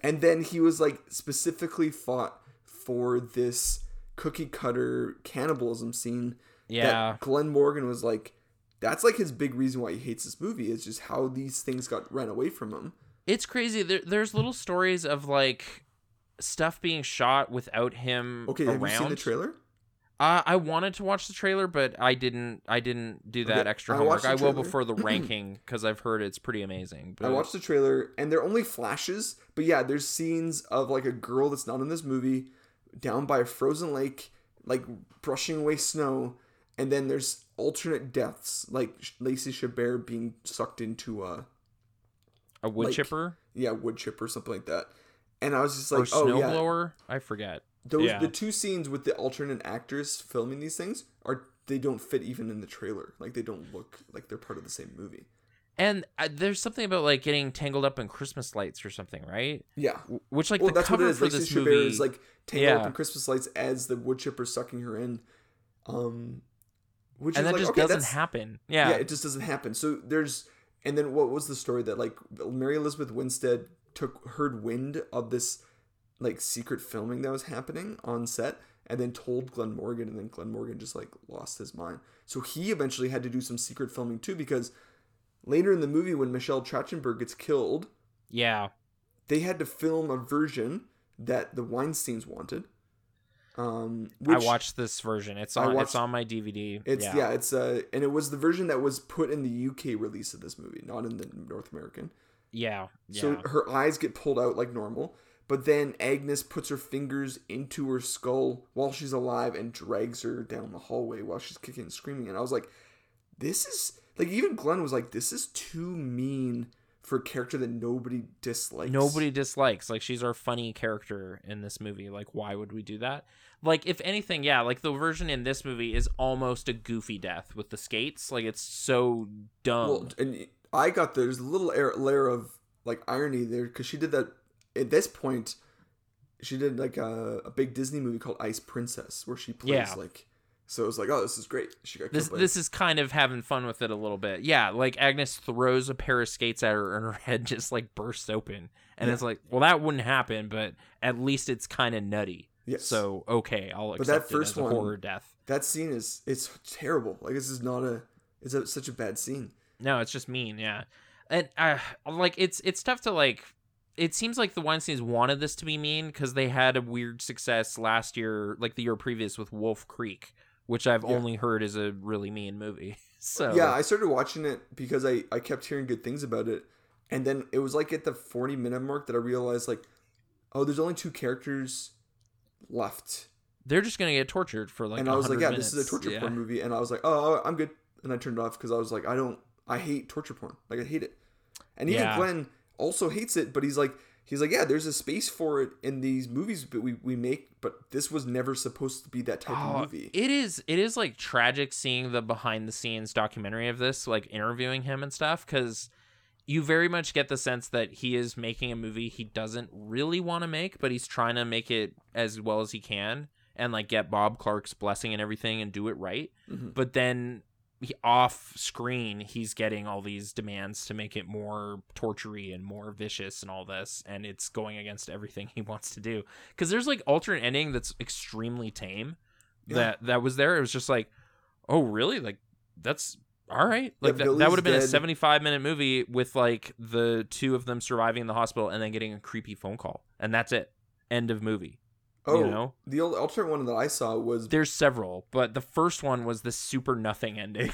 and then he was like specifically fought for this cookie cutter cannibalism scene. Yeah. That Glenn Morgan was like, that's like his big reason why he hates this movie, is just how these things got ran away from him. It's crazy. There, there's little stories of like stuff being shot without him okay, around. Okay, have you seen the trailer? Uh, I wanted to watch the trailer, but I didn't. I didn't do that okay, extra homework. I, I will before the ranking, because I've heard it's pretty amazing. But I watched the trailer, and they're only flashes. But yeah, there's scenes of like a girl that's not in this movie down by a frozen lake, like brushing away snow, and then there's alternate deaths, like Lacey Chabert being sucked into a a wood like, chipper. Yeah, wood chipper, something like that. And I was just like, or oh yeah, snowblower. I forget. Those yeah. the two scenes with the alternate actors filming these things are they don't fit even in the trailer. Like, they don't look like they're part of the same movie. And uh, there's something about like getting tangled up in Christmas lights or something, right? Yeah, which like well, the that's cover what it is. for Lacey this Chabert movie is like tangled yeah. up in Christmas lights as the wood chipper's sucking her in. Um, which and is that like, just okay, doesn't happen. Yeah, yeah, it just doesn't happen. So there's and then what was the story that like Mary Elizabeth Winstead took heard wind of this like secret filming that was happening on set, and then told Glenn Morgan, and then Glenn Morgan just like lost his mind. So he eventually had to do some secret filming too, because later in the movie when Michelle Trachtenberg gets killed, yeah, they had to film a version that the Weinsteins wanted. Um, which I watched this version. It's on. Watched, it's on my D V D. It's yeah. yeah it's uh, and it was the version that was put in the U K release of this movie, not in the North American. Yeah. yeah. So her eyes get pulled out like normal. But then Agnes puts her fingers into her skull while she's alive and drags her down the hallway while she's kicking and screaming. And I was like, this is... Like, even Glenn was like, this is too mean for a character that nobody dislikes. Nobody dislikes. Like, she's our funny character in this movie. Like, why would we do that? Like, if anything, yeah, like, the version in this movie is almost a goofy death with the skates. Like, it's so dumb. Well, and I got there's a little layer of, like, irony there, because she did that... At this point, she did like a, a big Disney movie called Ice Princess, where she plays yeah. like. So it was like, oh, this is great. She got this. By this it. is kind of having fun with it a little bit, yeah. Like Agnes throws a pair of skates at her, and her head just like bursts open, and yeah. it's like, well, that wouldn't happen, but at least it's kind of nutty. Yes. So okay, I'll accept but that first it as a one, horror death. That scene is it's terrible. Like, this is not a. It's a, such a bad scene. No, it's just mean. Yeah, and uh, like it's it's tough to like. It seems like the Weinsteins wanted this to be mean, because they had a weird success last year, like the year previous, with Wolf Creek, which I've yeah. only heard is a really mean movie. So yeah, I started watching it because I, I kept hearing good things about it. And then it was like at the forty minute mark that I realized like, oh, there's only two characters left. They're just going to get tortured for like, and I was like, yeah, minutes. This is a torture yeah. porn movie. And I was like, oh, I'm good. And I turned it off because I was like, I don't, I hate torture porn. Like, I hate it. And even yeah. Glenn also hates it, but he's like he's like yeah, there's a space for it in these movies that we, we make, but this was never supposed to be that type oh, of movie. It is it is like tragic seeing the behind the scenes documentary of this, like interviewing him and stuff, because you very much get the sense that he is making a movie he doesn't really want to make, but he's trying to make it as well as he can and like get Bob Clark's blessing and everything and do it right. Mm-hmm. But then off screen he's getting all these demands to make it more tortury and more vicious and all this, and it's going against everything he wants to do, because there's like alternate ending that's extremely tame. yeah. that that was there it was just like, oh really, like that's all right, like yeah, that, that would have been dead. a seventy-five minute movie with like the two of them surviving in the hospital and then getting a creepy phone call, and that's it, end of movie. Oh, you know? The old alternate one that I saw was... There's several, but the first one was this super nothing ending.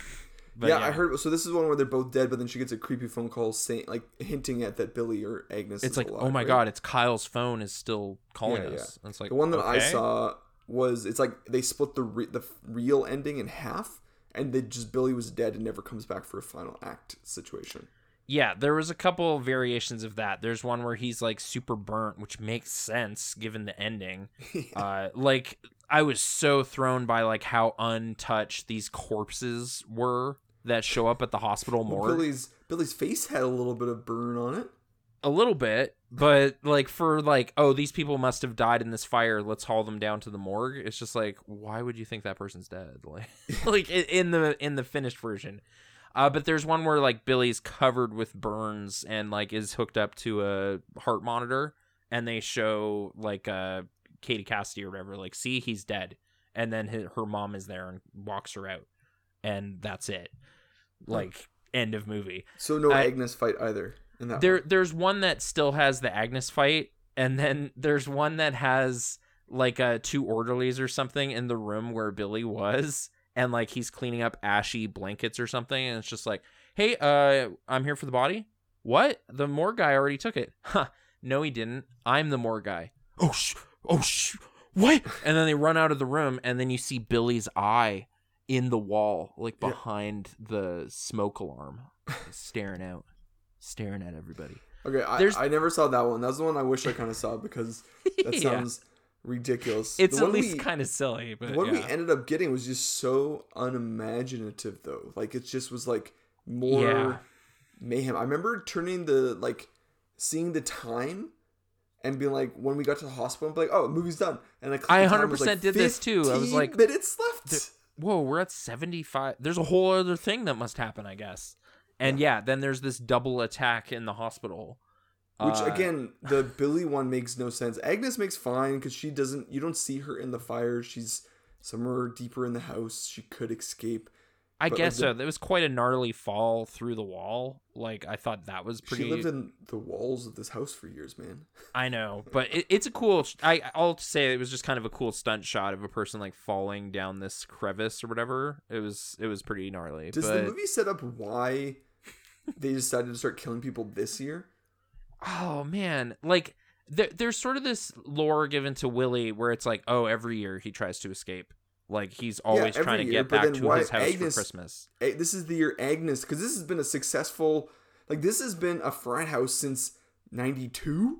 yeah, yeah, I heard... So this is one where they're both dead, but then she gets a creepy phone call saying, like, hinting at that Billy or Agnes it's is like, alive, oh my right? God, it's Kyle's phone is still calling yeah, us. Yeah. And it's like, the one that okay. I saw was... It's like they split the re- the real ending in half, and they just Billy was dead and never comes back for a final act situation. Yeah, there was a couple of variations of that. There's one where he's like super burnt, which makes sense given the ending. Yeah. Uh, like I was so thrown by like how untouched these corpses were that show up at the hospital morgue. Well, Billy's Billy's face had a little bit of burn on it. A little bit, but like for like, oh, these people must have died in this fire. Let's haul them down to the morgue. It's just like, why would you think that person's dead? Like, like in the in the finished version. Uh, but there's one where like Billy's covered with burns and like is hooked up to a heart monitor, and they show like uh Katie Cassidy or whatever, like, see, he's dead, and then his, her mom is there and walks her out, and that's it. Like mm. end of movie. So no I, Agnes fight either. There, one. There's one that still has the Agnes fight, and then there's one that has like uh, two orderlies or something in the room where Billy was, and like he's cleaning up ashy blankets or something, and it's just like, hey, uh, I'm here for the body. What? The morgue guy already took it. Huh. No, he didn't. I'm the morgue guy. Oh, sh- oh, sh- what? And then they run out of the room, and then you see Billy's eye in the wall, like behind yeah. the smoke alarm, staring out. Staring at everybody. Okay, I, I never saw that one. That's the one I wish I kind of saw because that yeah. sounds ridiculous. It's at least kind of silly. But what yeah. we ended up getting was just so unimaginative, though. Like it just was like more yeah. mayhem. I remember turning the like seeing the time and being like, when we got to the hospital, I'm like, oh, the movie's done. And like, I one hundred percent was like, did this too. I was like, minutes left. Whoa, we're at seventy-five. There's a whole other thing that must happen, I guess. And yeah. yeah, then there's this double attack in the hospital. Which, uh, again, the Billy one makes no sense. Agnes makes fine because she doesn't, you don't see her in the fire. She's somewhere deeper in the house. She could escape. I but guess like the, so. It was quite a gnarly fall through the wall. Like, I thought that was pretty. She lived in the walls of this house for years, man. I know, but it, it's a cool, I, I'll say it was just kind of a cool stunt shot of a person like falling down this crevice or whatever. It was, it was pretty gnarly. Does but... the movie set up why they decided to start killing people this year? Oh man, like there, there's sort of this lore given to Willie where it's like, oh, every year he tries to escape, like he's always yeah, trying to year, get back to his house Agnes, for Christmas. This is the year Agnes, because this has been a successful, like this has been a frat house since ninety-two.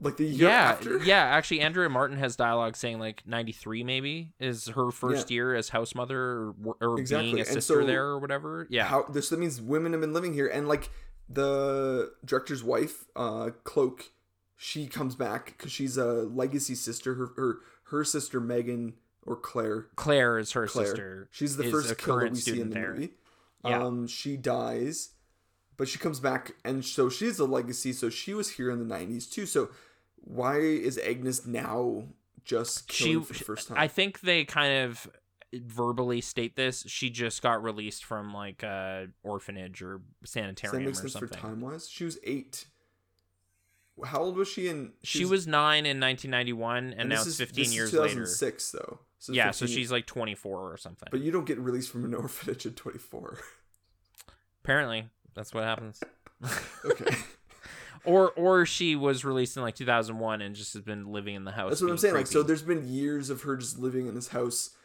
Like the year yeah after? Yeah, actually Andrea Martin has dialogue saying like ninety-three maybe is her first yeah. year as house mother or, or exactly. being a sister so there or whatever. Yeah, how, this that means women have been living here, and like the director's wife, uh, Cloak, she comes back because she's a legacy sister. Her her her sister Megan or Claire. Claire is her Claire. sister. She's the first killer we see in the there. movie. Yeah. Um, she dies. But she comes back, and so she's a legacy, so she was here in the nineties, too. So why is Agnes now just killing she, for the first time? I think they kind of verbally state this. She just got released from, like, a orphanage or sanitarium so that makes or sense something. For time-wise? She was eight. How old was she in... She, she was, was nine in nineteen ninety-one, and, and now it's fifteen years later. This is two thousand six, though. So yeah, so she's, like, twenty-four or something. But you don't get released from an orphanage at twenty-four. Apparently. That's what happens. Okay. or or she was released in like two thousand one and just has been living in the house. That's what I'm saying. Creepy. Like, so there's been years of her just living in this house,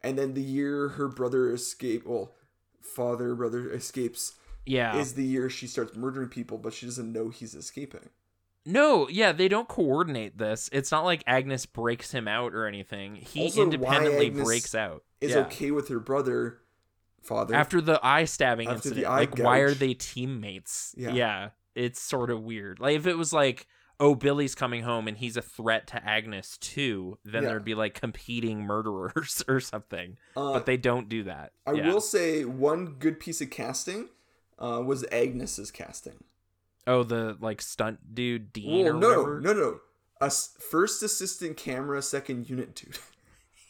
and then the year her brother escapes, well, father brother escapes, yeah, is the year she starts murdering people, but she doesn't know he's escaping. No, yeah, they don't coordinate this. It's not like Agnes breaks him out or anything. He also, independently breaks out. Is yeah. okay with her brother. Father. After the eye stabbing After incident, the eye like gouge. Why are they teammates? Yeah. yeah, it's sort of weird. Like if it was like, oh, Billy's coming home and he's a threat to Agnes too, then yeah. there'd be like competing murderers or something. Uh, but they don't do that. I yeah. will say one good piece of casting uh, was Agnes's casting. Oh, the like stunt dude Dean. Well, or no, whatever? no, no, a first assistant camera, second unit dude.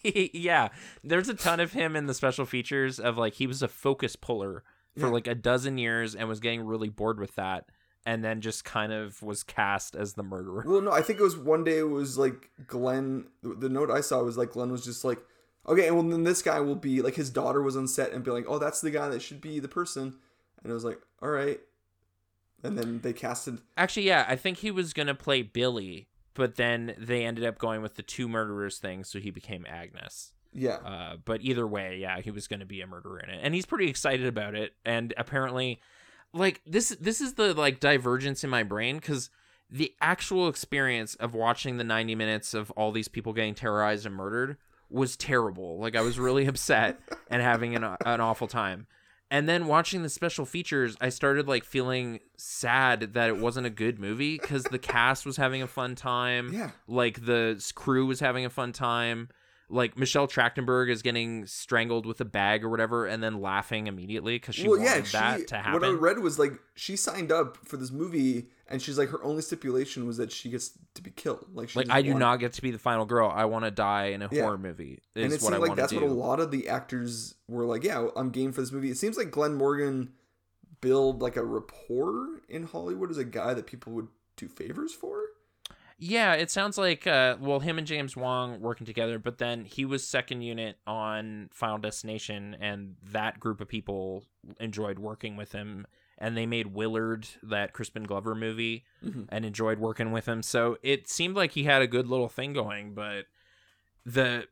Yeah, there's a ton of him in the special features of like he was a focus puller for yeah. like a dozen years and was getting really bored with that, and then just kind of was cast as the murderer. Well, no, I think it was one day it was like Glenn. The note I saw was like Glenn was just like, okay, and well then this guy will be like his daughter was on set and be like, oh, that's the guy that should be the person, and I was like, all right, and then they casted. Actually, yeah, I think he was gonna play Billy. But then they ended up going with the two murderers thing, so he became Agnes. Yeah. Uh, but either way, yeah, he was going to be a murderer in it. And he's pretty excited about it. And apparently like this this is the like divergence in my brain, because the actual experience of watching the ninety minutes of all these people getting terrorized and murdered was terrible. Like, I was really upset and having an an awful time. And then watching the special features, I started like feeling sad that it wasn't a good movie, because the cast was having a fun time. Yeah. Like, the crew was having a fun time. Like, Michelle Trachtenberg is getting strangled with a bag or whatever and then laughing immediately because she well, wanted yeah, that she, to happen. What I read was, like, she signed up for this movie and she's like, her only stipulation was that she gets to be killed. Like, she like I do want... not get to be the final girl. I want to die in a yeah. horror movie is and it what seemed I like want to do. And that's what a lot of the actors were like, yeah, I'm game for this movie. It seems like Glenn Morgan built, like, a rapport in Hollywood as a guy that people would do favors for. Yeah, it sounds like, uh, well, him and James Wong working together, but then he was second unit on Final Destination, and that group of people enjoyed working with him, and they made Willard, that Crispin Glover movie, mm-hmm. and enjoyed working with him, so it seemed like he had a good little thing going, but the...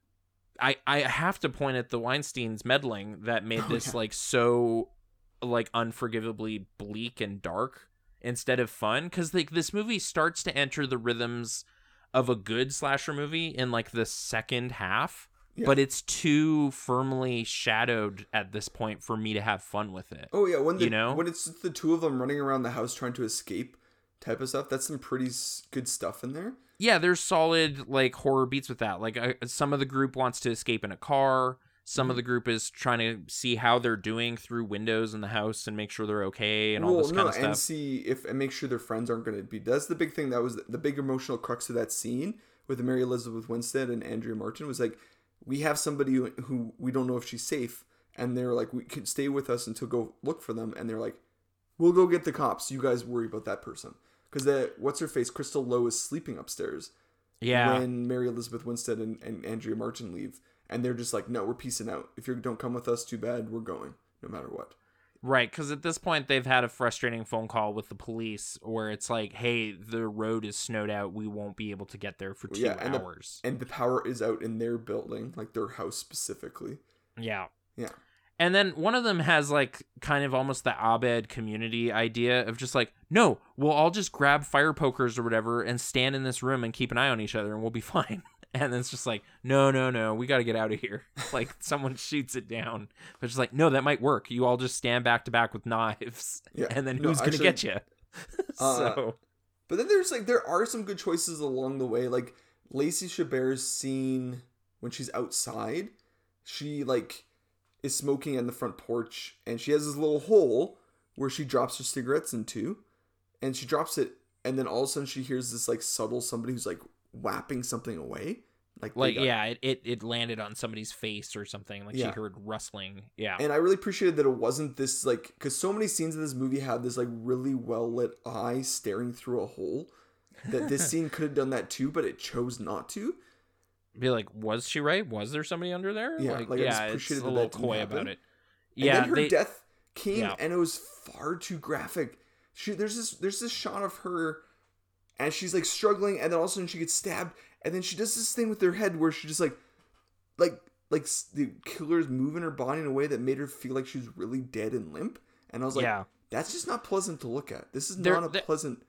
I, I have to point at the Weinsteins meddling that made oh, this, yeah. like, so, like, unforgivably bleak and dark. Instead of fun, because like this movie starts to enter the rhythms of a good slasher movie in like the second half, yeah. but it's too firmly shadowed at this point for me to have fun with it. Oh yeah, when the, you know when it's the two of them running around the house trying to escape type of stuff, that's some pretty good stuff in there. Yeah, there's solid like horror beats with that. Like uh, some of the group wants to escape in a car. Some of the group is trying to see how they're doing through windows in the house and make sure they're okay and well, all this no, kind of stuff. And see if and make sure their friends aren't going to be. That's the big thing. That was the big emotional crux of that scene with Mary Elizabeth Winstead and Andrea Martin was like, we have somebody who, who we don't know if she's safe. And they're like, we can stay with us until go look for them. And they're like, we'll go get the cops. You guys worry about that person. Because that what's her face? Crystal Lowe is sleeping upstairs. Yeah. When Mary Elizabeth Winstead and, and Andrea Martin leave. And they're just like, no, we're peacing out. If you don't come with us, too bad. We're going, no matter what. Right, because at this point, they've had a frustrating phone call with the police where it's like, hey, the road is snowed out. We won't be able to get there for two yeah, and hours. The, and the power is out in their building, like their house specifically. Yeah. Yeah. And then one of them has like kind of almost the Abed community idea of just like, no, we'll all just grab fire pokers or whatever and stand in this room and keep an eye on each other and we'll be fine. And then it's just like, no, no, no, we got to get out of here. Like, someone shoots it down. But it's like, no, that might work. You all just stand back to back with knives. Yeah. And then no, who's going to get you? uh, so, But then there's, like, there are some good choices along the way. Like, Lacey Chabert's scene when she's outside, she, like, is smoking on the front porch. And she has this little hole where she drops her cigarettes into. And she drops it. And then all of a sudden she hears this, like, subtle somebody who's, like, whapping something away like like got... yeah it, it it landed on somebody's face or something like yeah. She heard rustling yeah and I really appreciated that it wasn't this like because so many scenes in this movie have this like really well lit eye staring through a hole that this scene could have done that too, but it chose not to be like was she right was there somebody under there yeah like, like yeah, I just appreciated it's that a little that coy about it and yeah then her they... death came yeah. and it was far too graphic. She there's this there's this shot of her and she's, like, struggling, and then all of a sudden she gets stabbed, and then she does this thing with her head where she just, like, like, like the killer's moving her body in a way that made her feel like she was really dead and limp. And I was like, yeah. That's just not pleasant to look at. This is there, not a there, pleasant...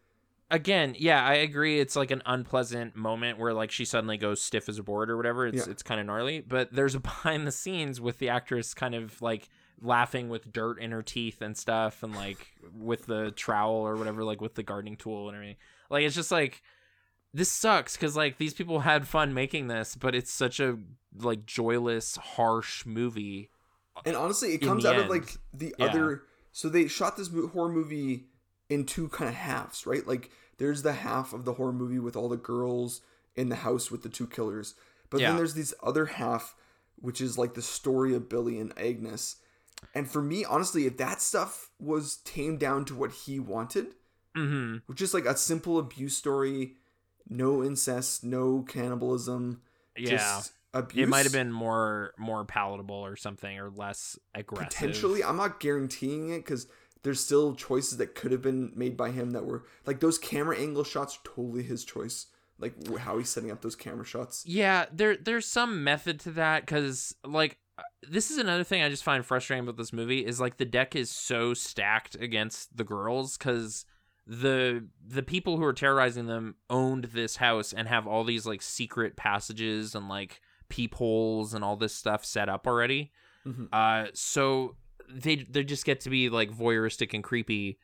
Again, yeah, I agree. It's, like, an unpleasant moment where, like, she suddenly goes stiff as a board or whatever. It's yeah. It's kind of gnarly. But there's a behind the scenes with the actress kind of, like... laughing with dirt in her teeth and stuff and like with the trowel or whatever, like with the gardening tool and everything. Like it's just like this sucks because like these people had fun making this, but it's such a like joyless, harsh movie. And honestly, it comes out end. of like the yeah. other. So they shot this horror movie in two kind of halves, right? Like there's the half of the horror movie with all the girls in the house with the two killers, but yeah. then there's this other half, which is like the story of Billy and Agnes. And for me, honestly, if that stuff was tamed down to what he wanted, mm-hmm. which is like a simple abuse story, no incest, no cannibalism, yeah. just abuse. It might have been more more palatable or something or less aggressive. Potentially. I'm not guaranteeing it because there's still choices that could have been made by him that were like those camera angle shots are totally his choice. Like how he's setting up those camera shots. Yeah, there there's some method to that because like this is another thing I just find frustrating about this movie is like the deck is so stacked against the girls because the the people who are terrorizing them owned this house and have all these like secret passages and like peepholes and all this stuff set up already. Mm-hmm. Uh, so they they just get to be like voyeuristic and creepy,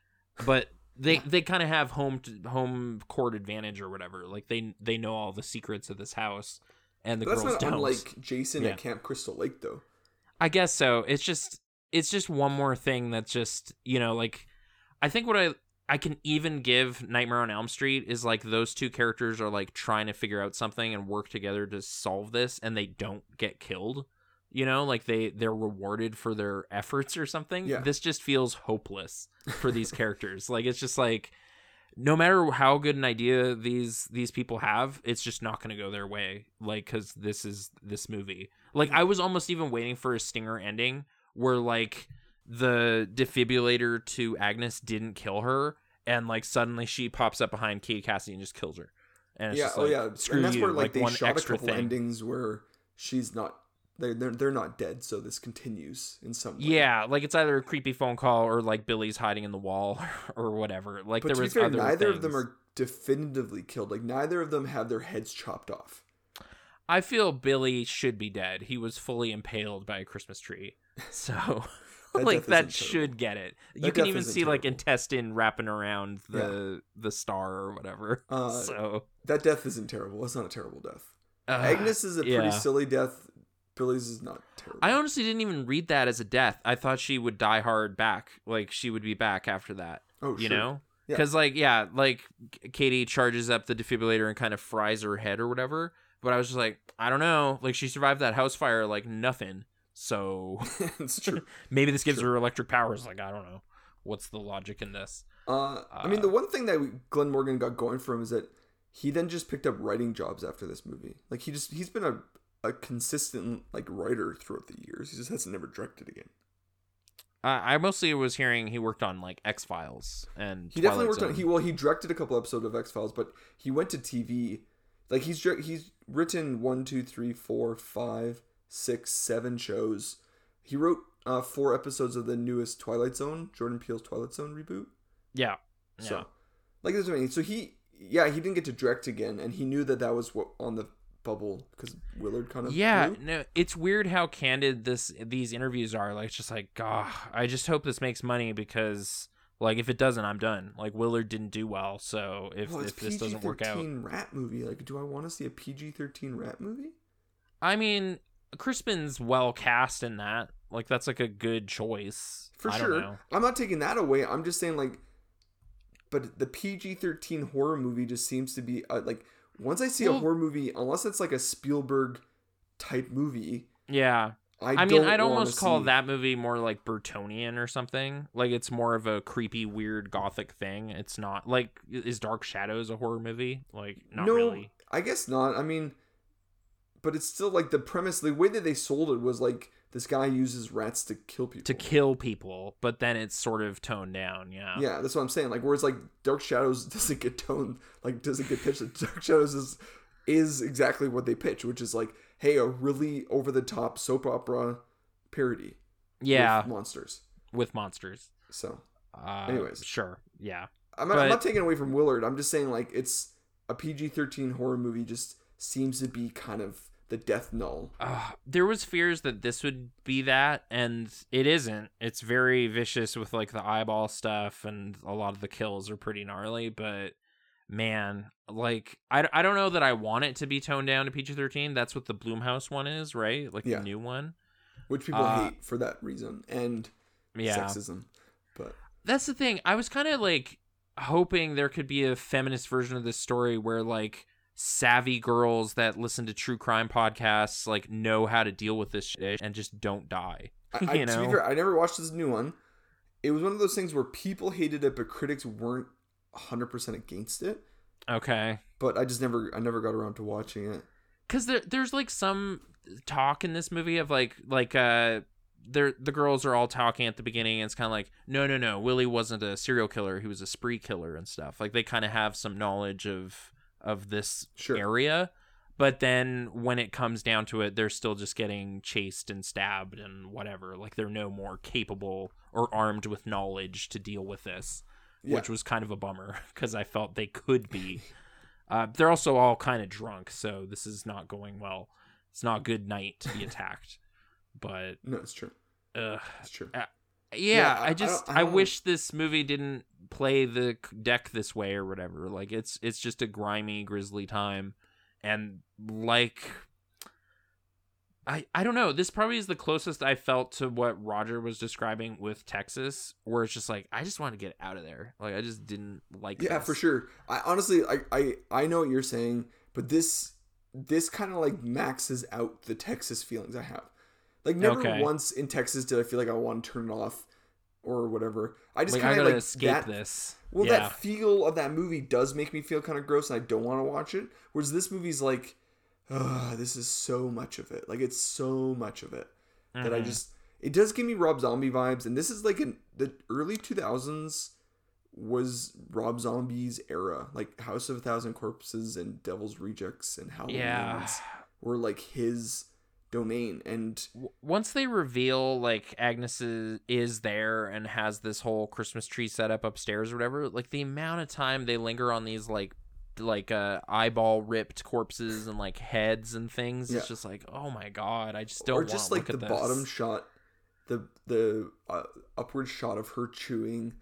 but they they kind of have home to, home court advantage or whatever. Like they they know all the secrets of this house. And the but girls that's not don't. Unlike Jason yeah. at Camp Crystal Lake, though. I guess so. It's just it's just one more thing that's just, you know, like I think what I I can even give Nightmare on Elm Street is like those two characters are like trying to figure out something and work together to solve this, and they don't get killed. You know, like they they're rewarded for their efforts or something. Yeah. This just feels hopeless for these characters. Like it's just like, no matter how good an idea these these people have, it's just not going to go their way, like, because this is this movie. Like, I was almost even waiting for a stinger ending where, like, the defibrillator to Agnes didn't kill her, and, like, suddenly she pops up behind Katie Cassidy and just kills her. And it's yeah, just like, oh, yeah. Screw and that's you, where, like, like they one shot extra a couple thing. Endings where she's not... They're, they're they're not dead, so this continues in some way. Yeah, like it's either a creepy phone call or like Billy's hiding in the wall or whatever. Like but there was fair, other neither things. Of them are definitively killed. Like neither of them have their heads chopped off. I feel Billy should be dead. He was fully impaled by a Christmas tree, so that like that should get it. That you can even see terrible. Like intestine wrapping around the yeah. the star or whatever. Uh, so that death isn't terrible. It's not a terrible death. Uh, Agnes is a pretty yeah. silly death. Billy's is not terrible. I honestly didn't even read that as a death. I thought she would die hard back. Like, she would be back after that. Oh, you sure. know? Because, yeah. like, yeah, like, Katie charges up the defibrillator and kind of fries her head or whatever. But I was just like, I don't know. Like, she survived that house fire like nothing. So, it's true. Maybe this gives true. her electric powers. Like, I don't know. What's the logic in this? Uh, uh, I mean, the one thing that we, Glenn Morgan got going for him is that he then just picked up writing jobs after this movie. Like, he just, he's been a... a consistent like writer throughout the years. He just hasn't ever directed again. Uh, I mostly was hearing he worked on like X-Files and he Twilight definitely worked Zone. on he well he directed a couple episodes of X-Files, but he went to T V. Like he's he's written one, two, three, four, five, six, seven shows. He wrote uh, four episodes of the newest Twilight Zone, Jordan Peele's Twilight Zone reboot. Yeah. So yeah. like this is so he yeah he didn't get to direct again, and he knew that that was what on the bubble because Willard kind of yeah knew. No, it's weird how candid this these interviews are. Like it's just like, God, I just hope this makes money because like if it doesn't, I'm done. Like Willard didn't do well, so if, well, if this doesn't work out, rat movie. Like, do I want to see a P G thirteen rat movie? I mean, Crispin's well cast in that. Like that's like a good choice for I sure. Don't know. I'm not taking that away. I'm just saying like, but the P G thirteen horror movie just seems to be uh, like. Once I see well, a horror movie, unless it's like a Spielberg type movie, yeah, I, I mean, I'd almost call see... that movie more like Burtonian or something. Like it's more of a creepy, weird, gothic thing. It's not like is Dark Shadows a horror movie? Like not no, really. I guess not. I mean, but it's still like the premise. The way that they sold it was like this guy uses rats to kill people. To kill people, but then it's sort of toned down, yeah. Yeah, that's what I'm saying. Like, whereas, like, Dark Shadows doesn't get toned, like, doesn't get pitched. Dark Shadows is, is exactly what they pitch, which is, like, hey, a really over-the-top soap opera parody. Yeah. With monsters. With monsters. So, uh, anyways. Sure, yeah. I'm not, but... I'm not taking away from Willard. I'm just saying, like, it's a P G thirteen horror movie just seems to be kind of the death knell. Uh, there was fears that this would be that, and it isn't. It's very vicious with like the eyeball stuff, and a lot of the kills are pretty gnarly. But man, like I, I don't know that I want it to be toned down to P G thirteen. That's what the Blumhouse one is, right? Like yeah. the new one, which people uh, hate for that reason and yeah. sexism. But that's the thing. I was kind of like hoping there could be a feminist version of this story where like. Savvy girls that listen to true crime podcasts like know how to deal with this shit and just don't die. I, you know? To be fair, I never watched this new one. It was one of those things where people hated it, but critics weren't one hundred percent against it. Okay, but I just never, I never got around to watching it because there, there's like some talk in this movie of like, like uh, there the girls are all talking at the beginning, and it's kind of like, no, no, no, Willie wasn't a serial killer; he was a spree killer and stuff. Like they kind of have some knowledge of. of this sure. area, But then when it comes down to it, they're still just getting chased and stabbed and whatever. Like, they're no more capable or armed with knowledge to deal with this, yeah. which was kind of a bummer because I felt they could be. Uh, they're also all kind of drunk, so this is not going well. It's not a good night to be attacked. But no, it's true. Uh, it's true. Uh, yeah, yeah, I just I, I, I wish this movie didn't play the deck this way or whatever. Like, it's it's just a grimy, grisly time. And like, I I don't know. This probably is the closest I felt to what Roger was describing with Texas, where it's just like, I just want to get out of there. Like, I just didn't like. Yeah, this. For sure. I honestly, I, I, I know what you're saying, but this this kind of like maxes out the Texas feelings I have. Like, never okay. once in Texas did I feel like I want to turn it off or whatever. I just like, kind of like escape that, this. Well, yeah. that feel of that movie does make me feel kind of gross, and I don't want to watch it. Whereas this movie's like, ugh, this is so much of it. Like, it's so much of it mm-hmm. that I just, it does give me Rob Zombie vibes. And this is like in the early two thousands was Rob Zombie's era. Like, House of a Thousand Corpses and Devil's Rejects and Halloween yeah. were like his domain. And once they reveal like Agnes is, is there and has this whole Christmas tree set up upstairs or whatever, like the amount of time they linger on these like like uh eyeball ripped corpses and like heads and things, yeah. it's just like, oh my god, I just don't or just like the this. Bottom shot, the the uh, upward shot of her chewing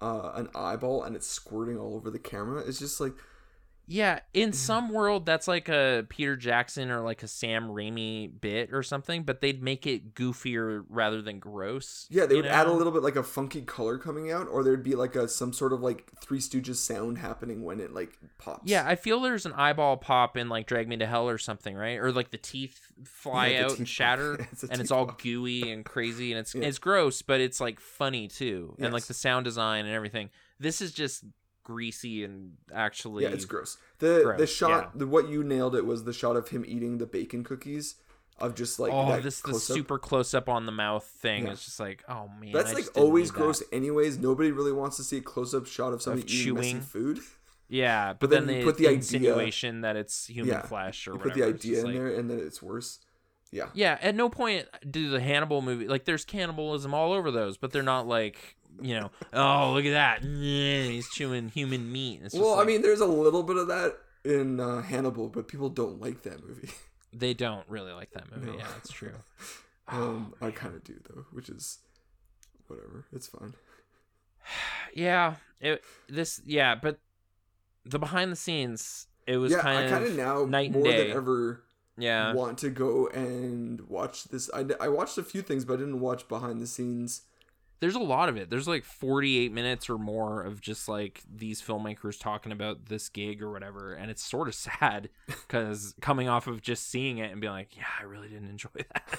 uh an eyeball and it's squirting all over the camera. It's just like, yeah, in some world that's like a Peter Jackson or like a Sam Raimi bit or something, but they'd make it goofier rather than gross. Yeah, they would know? add a little bit like a funky color coming out, or there'd be like a some sort of like Three Stooges sound happening when it like pops. Yeah, I feel there's an eyeball pop in like Drag Me to Hell or something, right? Or like the teeth fly yeah, the out teeth and shatter, yeah, it's and it's all pop. Gooey and crazy, and it's yeah. it's gross, but it's like funny too, yes. and like the sound design and everything. This is just greasy and actually yeah it's gross the gross, the shot yeah. the, what you nailed it was the shot of him eating the bacon cookies of just like oh that this the super close up on the mouth thing yeah. it's just like, oh man, that's I like always gross that. Anyways, nobody really wants to see a close-up shot of somebody of eating messy food yeah but, but then, then they put the insinuation idea, that it's human yeah, flesh or you whatever put the idea in like, there and then it's worse. Yeah yeah at no point do the Hannibal movie like there's cannibalism all over those, but they're not like, you know, oh look at that, he's chewing human meat. It's just well, like, I mean, there's a little bit of that in uh, Hannibal, but people don't like that movie. They don't really like that movie. No. Yeah, that's true. um, oh, I kind of do though, which is whatever. It's fine. yeah, it this yeah, but the behind the scenes, it was yeah, kind of I kind of now night more and day. Than ever. Yeah, want to go and watch this. I I watched a few things, but I didn't watch behind the scenes. There's a lot of it. There's like forty-eight minutes or more of just like these filmmakers talking about this gig or whatever. And it's sort of sad because coming off of just seeing it and being like, yeah, I really didn't enjoy that.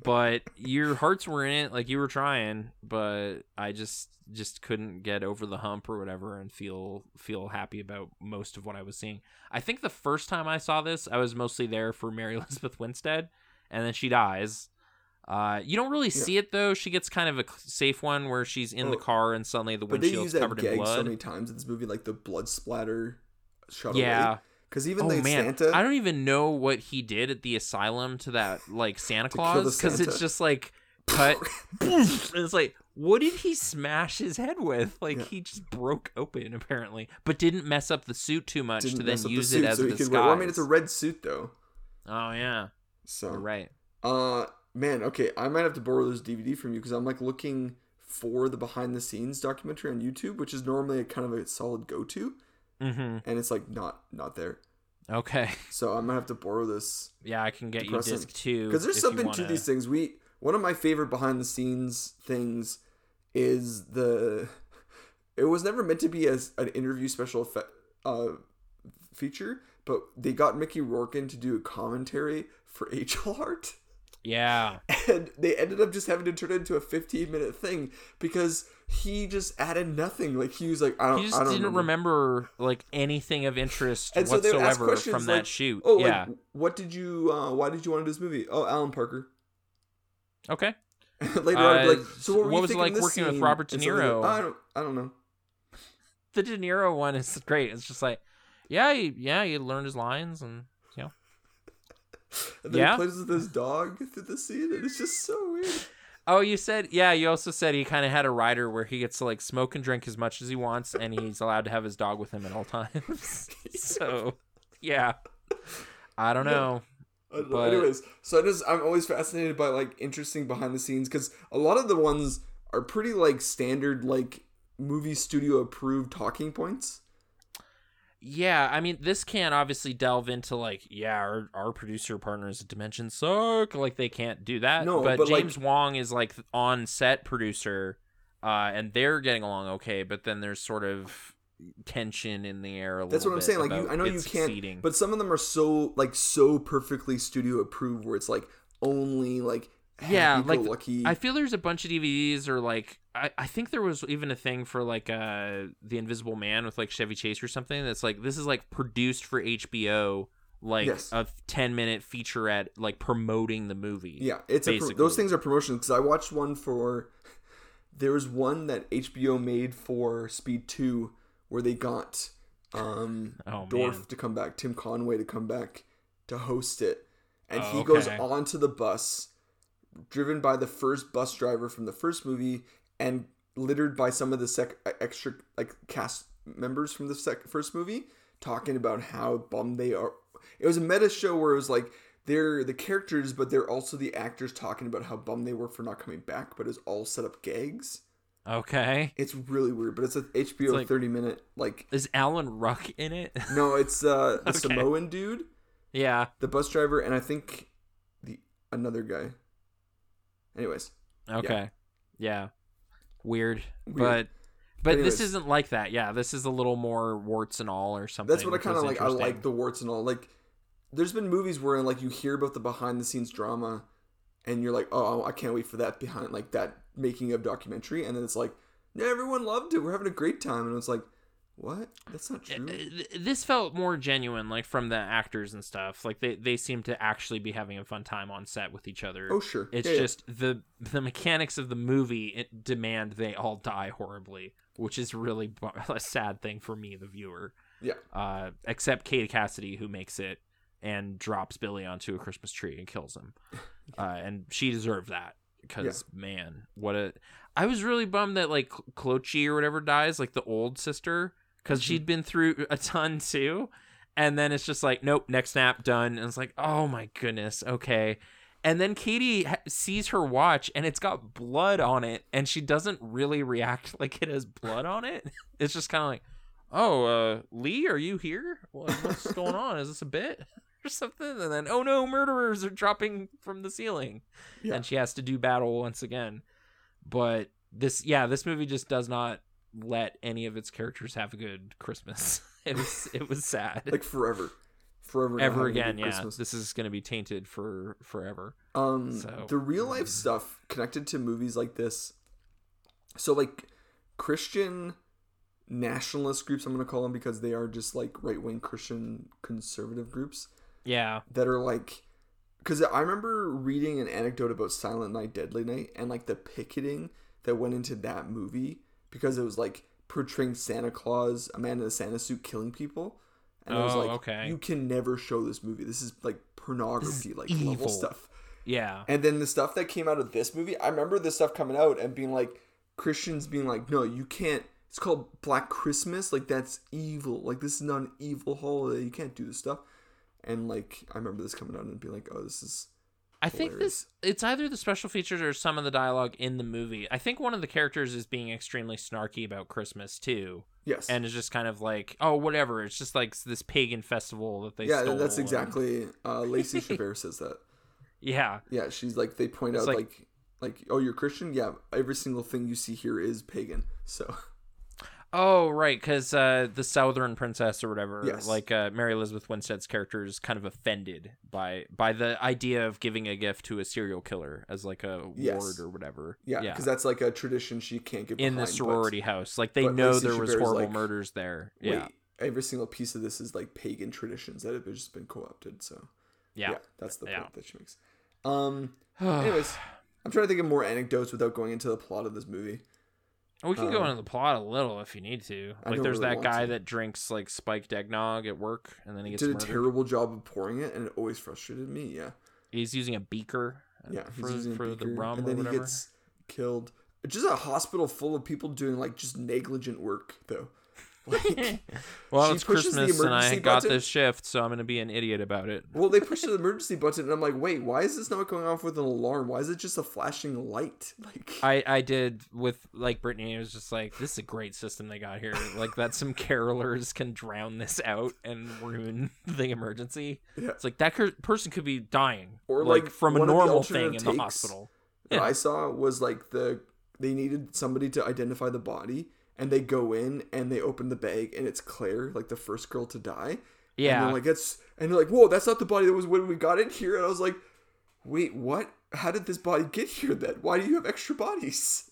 But your hearts were in it. Like you were trying, but I just, just couldn't get over the hump or whatever and feel, feel happy about most of what I was seeing. I think the first time I saw this, I was mostly there for Mary Elizabeth Winstead, and then she dies. Uh, you don't really yeah. see it though. She gets kind of a safe one where she's in oh, the car and suddenly the windshield's covered in blood. But they use that gag so many times in this movie, like the blood splatter shot away. Yeah, because even oh, the man. Santa, I don't even know what he did at the asylum to that like Santa Claus, because it's just like cut. And it's like, what did he smash his head with? Like yeah. he just broke open apparently, but didn't mess up the suit too much didn't to then use the it as so a disguise. Well, I mean, it's a red suit though. Oh yeah, so you're right. Uh. Man, okay, I might have to borrow this D V D from you because I'm like looking for the behind-the-scenes documentary on YouTube, which is normally a kind of a solid go-to, mm-hmm. and it's like not not there. Okay, so I'm gonna have to borrow this. Yeah, I can get depressing. You disc two because there's something to these things. We one of my favorite behind-the-scenes things is the. It was never meant to be as an interview special fe- uh, feature, but they got Mickey Rourke in to do a commentary for H L Art. Yeah, and they ended up just having to turn it into a fifteen minute thing because he just added nothing. Like he was like, I don't, he just I don't didn't remember. remember like anything of interest and whatsoever so from like, that shoot. Oh, yeah. Like, what did you? Uh, why did you want to do this movie? Oh, Alan Parker. Okay. Later uh, on, like, so what, were what you was it like working scene? With Robert De Niro? Like, I don't, I don't know. The De Niro one is great. It's just like, yeah, he, yeah, you learned his lines and you know And then yeah? he plays with this dog through the scene, and it's just so weird. Oh, you said, yeah, you also said he kind of had a rider where he gets to, like, smoke and drink as much as he wants, and he's allowed to have his dog with him at all times. So, yeah. I don't know. Yeah. I don't but... know. Anyways, so I just, I'm always fascinated by, like, interesting behind the scenes, because a lot of the ones are pretty, like, standard, like, movie studio-approved talking points. Yeah, I mean, this can't obviously delve into, like, yeah, our, our producer partners at Dimension suck. Like, they can't do that. No, but, but James like, Wong is, like, on-set producer, uh, and they're getting along okay, but then there's sort of tension in the air a little bit. That's what I'm saying. Like, you, I know you can't, but some of them are so, like, so perfectly studio-approved where it's, like, only, like, yeah, like, lucky. I feel there's a bunch of D V Ds or, like... I, I think there was even a thing for, like, uh, The Invisible Man with, like, Chevy Chase or something that's, like, this is, like, produced for H B O, like, yes. a ten-minute featurette, like, promoting the movie. Yeah, it's a pro- those things are promotions, because I watched one for... There was one that H B O made for Speed two where they got um, oh, Dorff man. to come back, Tim Conway to come back to host it. And oh, he okay. goes onto the bus, driven by the first bus driver from the first movie... and littered by some of the sec- extra like cast members from the sec- first movie talking about how bummed they are. It was a meta show where it was like they're the characters, but they're also the actors talking about how bummed they were for not coming back, but it's all set up gags. Okay. It's really weird, but it's an H B O it's like, thirty minute like... Is Alan Ruck in it? No, it's uh, the okay. Samoan dude. Yeah. The bus driver, and I think the another guy. Anyways. Okay. Yeah. yeah. Weird, Weird but but Anyways. This isn't like that. Yeah, this is a little more warts and all or something. That's what I kind of like. I like the warts and all. Like, there's been movies where like you hear about the behind the scenes drama and you're like, oh, I can't wait for that behind like that making of documentary, and then it's like, yeah, everyone loved it, we're having a great time, and it's like, what? That's not true. This felt more genuine, like from the actors and stuff. Like they, they seem to actually be having a fun time on set with each other. Oh sure. It's yeah, just yeah. the the mechanics of the movie it demand they all die horribly, which is really a sad thing for me, the viewer. Yeah. Uh, except Katie Cassidy, who makes it and drops Billy onto a Christmas tree and kills him, uh, and she deserved that. Because yeah. man, what a! I was really bummed that like Clochi or whatever dies, like the old sister. Because she'd been through a ton, too. And then it's just like, nope, next snap, done. And it's like, oh, my goodness. Okay. And then Katie ha- sees her watch, and it's got blood on it. And she doesn't really react like it has blood on it. It's just kind of like, oh, uh, Lee, are you here? What, what's going on? Is this a bit or something? And then, oh, no, murderers are dropping from the ceiling. Yeah. And she has to do battle once again. But this, yeah, this movie just does not let any of its characters have a good Christmas. It was it was sad. Like forever, forever, ever again. Yeah, Christmas. This is going to be tainted for forever. Um, so. The real life stuff connected to movies like this. So like Christian nationalist groups, I'm going to call them, because they are just like right wing Christian conservative groups. Yeah, that are like, because I remember reading an anecdote about Silent Night, Deadly Night, and like the picketing that went into that movie. Because it was like portraying Santa Claus, a man in a Santa suit killing people, and oh, it was like, okay. you can never show this movie. This is like pornography, like evil. Level stuff. Yeah. And then the stuff that came out of this movie, I remember this stuff coming out and being like, Christians being like, no, you can't. It's called Black Christmas. Like that's evil. Like this is not an evil holiday. You can't do this stuff. And like I remember this coming out and being like, oh, this is. I think hilarious. This it's either the special features or some of the dialogue in the movie. I think one of the characters is being extremely snarky about Christmas too. Yes. And it's just kind of like, oh, whatever. It's just like this pagan festival that they yeah, stole. Yeah, that's exactly and... uh, Lacey Chabert says that. Yeah. Yeah, she's like they point it's out like, like like oh, you're Christian? Yeah, every single thing you see here is pagan. So oh, right, because uh, the Southern princess or whatever, yes. like uh, Mary Elizabeth Winstead's character is kind of offended by by the idea of giving a gift to a serial killer as like a ward yes. or whatever. Yeah, because yeah. that's like a tradition she can't get behind. In the sorority but, house. Like, they know Lacey there Chabert was horrible like, murders there. Yeah, wait, every single piece of this is like pagan traditions that have just been co-opted, so yeah, yeah that's the yeah. point that she makes. Um, anyways, I'm trying to think of more anecdotes without going into the plot of this movie. We can um, go into the plot a little if you need to. Like, there's really that guy to. that drinks like spiked eggnog at work, and then he gets did murdered. A terrible job of pouring it, and it always frustrated me. Yeah, He's using a beaker yeah, for, he's using for a beaker, the rum and or then whatever. He gets killed. Just a hospital full of people doing like just negligent work, though. Like, well, it's Christmas and I got button. this shift, so I'm going to be an idiot about it. Well, they push the emergency button, and I'm like, wait, why is this not going off with an alarm? Why is it just a flashing light? Like, I, I did with like Brittany. It was just like, this is a great system they got here. Like that, some carolers can drown this out and ruin the emergency. Yeah. It's like that cur- person could be dying, or like, like from a normal thing in the hospital. Yeah. What I saw was like the they needed somebody to identify the body. And they go in and they open the bag and it's Claire, like the first girl to die. Yeah. And they're like, that's, and they're like, whoa, that's not the body that was when we got in here. And I was like, wait, what? How did this body get here then? Why do you have extra bodies?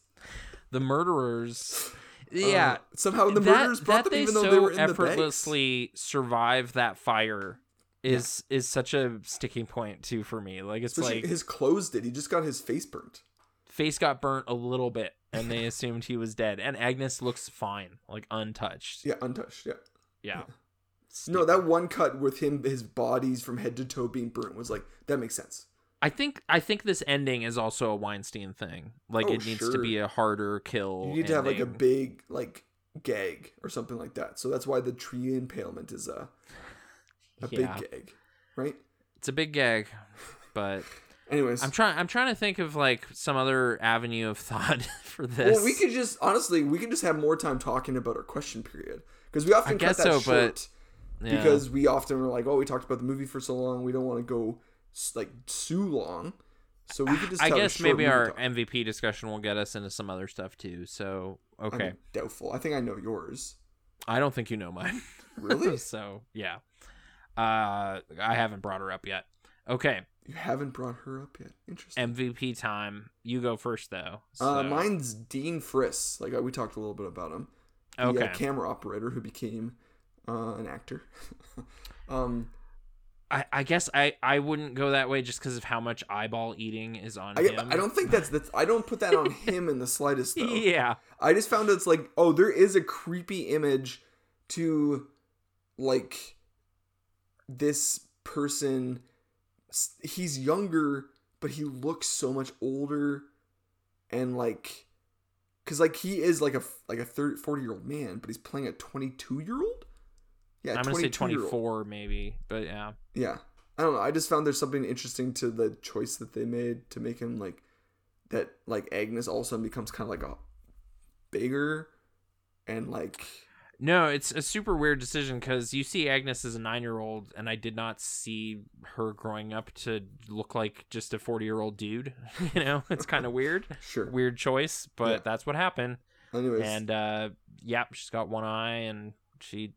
The murderers. Yeah. Um, somehow the murderers that, brought that them even so though they were in the bags. Effortlessly survive that fire is yeah. is such a sticking point too for me. Like it's Especially like his clothes did. He just got his face burnt. Face got burnt a little bit. And they assumed he was dead. And Agnes looks fine, like untouched. Yeah, untouched. Yeah, yeah. yeah. No, that one cut with him, his bodies from head to toe being burnt, was like that makes sense. I think I think this ending is also a Weinstein thing. Like oh, it needs sure. to be a harder kill. You need ending. to have like a big like gag or something like that. So that's why the tree impalement is a a yeah. big gag, right? It's a big gag, but. Anyways, I'm trying. I'm trying to think of like some other avenue of thought for this. Well, we could just honestly, we could just have more time talking about our question period because we often I cut guess that so, short but, yeah. because we often are like, oh, we talked about the movie for so long, we don't want to go like too long. So we could just. I guess maybe our talk. M V P discussion will get us into some other stuff too. So okay, I mean, doubtful. I think I know yours. I don't think you know mine. Really? So yeah, uh, I haven't brought her up yet. Okay. You haven't brought her up yet. Interesting. M V P time. You go first, though. So. Uh, mine's Dean Friss. Like we talked a little bit about him. The, okay. Uh, camera operator who became uh, an actor. um, I, I guess I, I wouldn't go that way just because of how much eyeball eating is on I, him. I don't think that's that's. I don't put that on him in the slightest. Though. Yeah. I just found it's like oh there is a creepy image to like this person. He's younger, but he looks so much older, and like, cause like he is like a like a thirty, forty year old man, but he's playing a twenty-two year old. Yeah, I'm gonna say twenty-four maybe, but yeah, yeah. I don't know. I just found there's something interesting to the choice that they made to make him like that. Like Agnes also becomes kind of like a bigger and like. No, it's a super weird decision because you see Agnes as a nine-year-old, and I did not see her growing up to look like just a forty-year-old dude. You know, it's kind of weird. Sure. Weird choice, but yeah. That's what happened. Anyways. And, uh, yeah, she's got one eye, and she...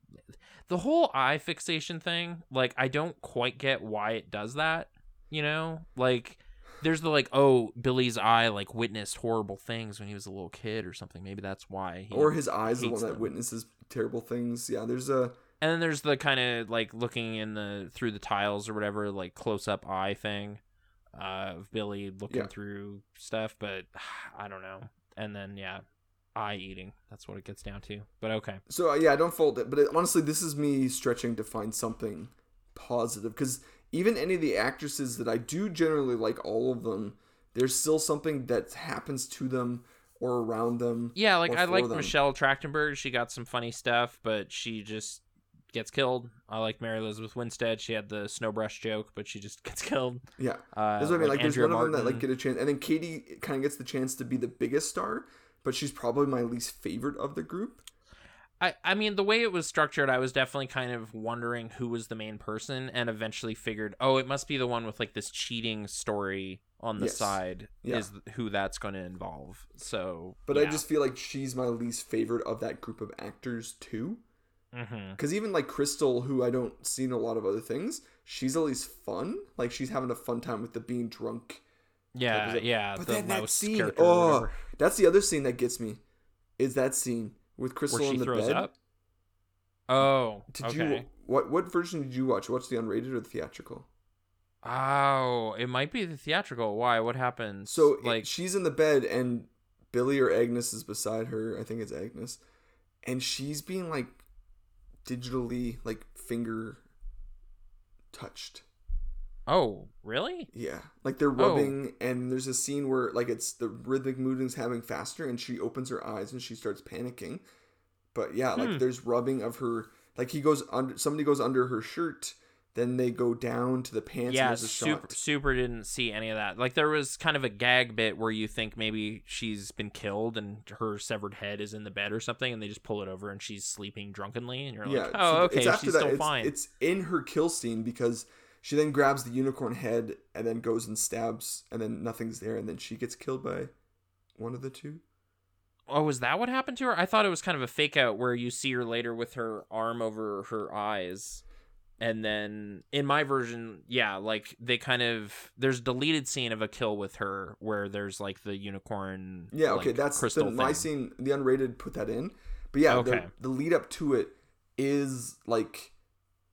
The whole eye fixation thing, like, I don't quite get why it does that, you know? Like... There's the like, oh, Billy's eye like witnessed horrible things when he was a little kid or something. Maybe that's why. He or his eyes the one that witnesses terrible things. Yeah, there's a. And then there's the kind of like looking in the through the tiles or whatever, like close up eye thing, uh, of Billy looking yeah. through stuff. But I don't know. And then yeah, eye eating. That's what it gets down to. But okay. So uh, yeah, I don't fault it. But it, honestly, this is me stretching to find something positive because. Even any of the actresses that I do generally like, all of them, there's still something that happens to them or around them. Yeah, like I like them. Michelle Trachtenberg. She got some funny stuff, but she just gets killed. I like Mary Elizabeth Winstead. She had the snowbrush joke, but she just gets killed. Yeah, uh, that's what I mean. Like, like there's one Martin. of them that like get a chance, and then Katie kind of gets the chance to be the biggest star, but she's probably my least favorite of the group. I, I mean, the way it was structured, I was definitely kind of wondering who was the main person and eventually figured, oh, it must be the one with like this cheating story on the yes. side yeah. is who that's going to involve. So, But yeah. I just feel like she's my least favorite of that group of actors too. Because mm-hmm. even like Crystal, who I don't see in a lot of other things, she's at least fun. Like she's having a fun time with the being drunk. Yeah, yeah. But the then that scene, oh, that's the other scene that gets me is that scene. With Crystal in the throws bed. Up? Oh, did okay. you what? What version did you watch? You watched the unrated or the theatrical? Oh, it might be the theatrical. Why? What happened? So like it, she's in the bed and Billy or Agnes is beside her. I think it's Agnes, and she's being like digitally like finger touched. Oh, really? Yeah. Like, they're rubbing, oh. and there's a scene where, like, it's the rhythmic moving's happening faster, and she opens her eyes and she starts panicking. But, yeah, hmm. like, there's rubbing of her, like, he goes under, somebody goes under her shirt, then they go down to the pants. Yeah, and there's a super, shot. super didn't see any of that. Like, there was kind of a gag bit where you think maybe she's been killed and her severed head is in the bed or something, and they just pull it over and she's sleeping drunkenly, and you're yeah, like, oh, okay, it's she's that, still it's, fine. It's in her kill scene because... She then grabs the unicorn head and then goes and stabs, and then nothing's there, and then she gets killed by one of the two. Oh, was that what happened to her? I thought it was kind of a fake out where you see her later with her arm over her eyes. And then in my version, yeah, like they kind of, there's a deleted scene of a kill with her where there's like the unicorn. Yeah, okay, like, that's crystal the, my scene. The unrated put that in. But yeah, okay. the, the lead up to it is like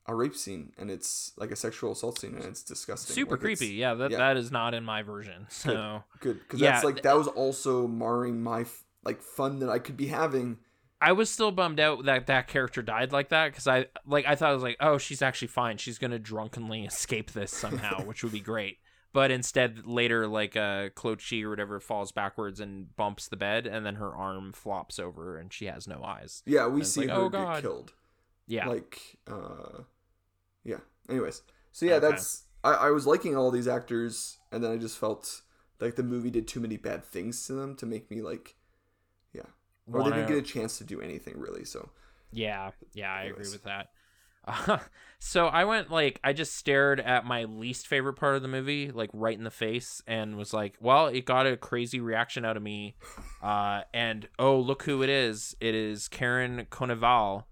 a rape scene, and it's like a sexual assault scene, and it's disgusting, super like creepy. Yeah, that yeah. that is not in my version. So good, because yeah. that's like that was also marring my f- like fun that I could be having. I was still bummed out that that character died like that, because I like I thought I was like, oh, she's actually fine. She's gonna drunkenly escape this somehow, which would be great. But instead, later, like uh, Clochi or whatever falls backwards and bumps the bed, and then her arm flops over, and she has no eyes. Yeah, we see like, her oh, get God. killed. Yeah, like. uh Yeah. Anyways. So yeah, okay. that's, I, I was liking all these actors, and then I just felt like the movie did too many bad things to them to make me like, yeah. Or Wanna... they didn't get a chance to do anything really. So yeah. Yeah. I Anyways. agree with that. Uh, so I went like, I just stared at my least favorite part of the movie, like right in the face, and was like, well, it got a crazy reaction out of me. Uh, and oh, look who it is. It is Karen Coneval.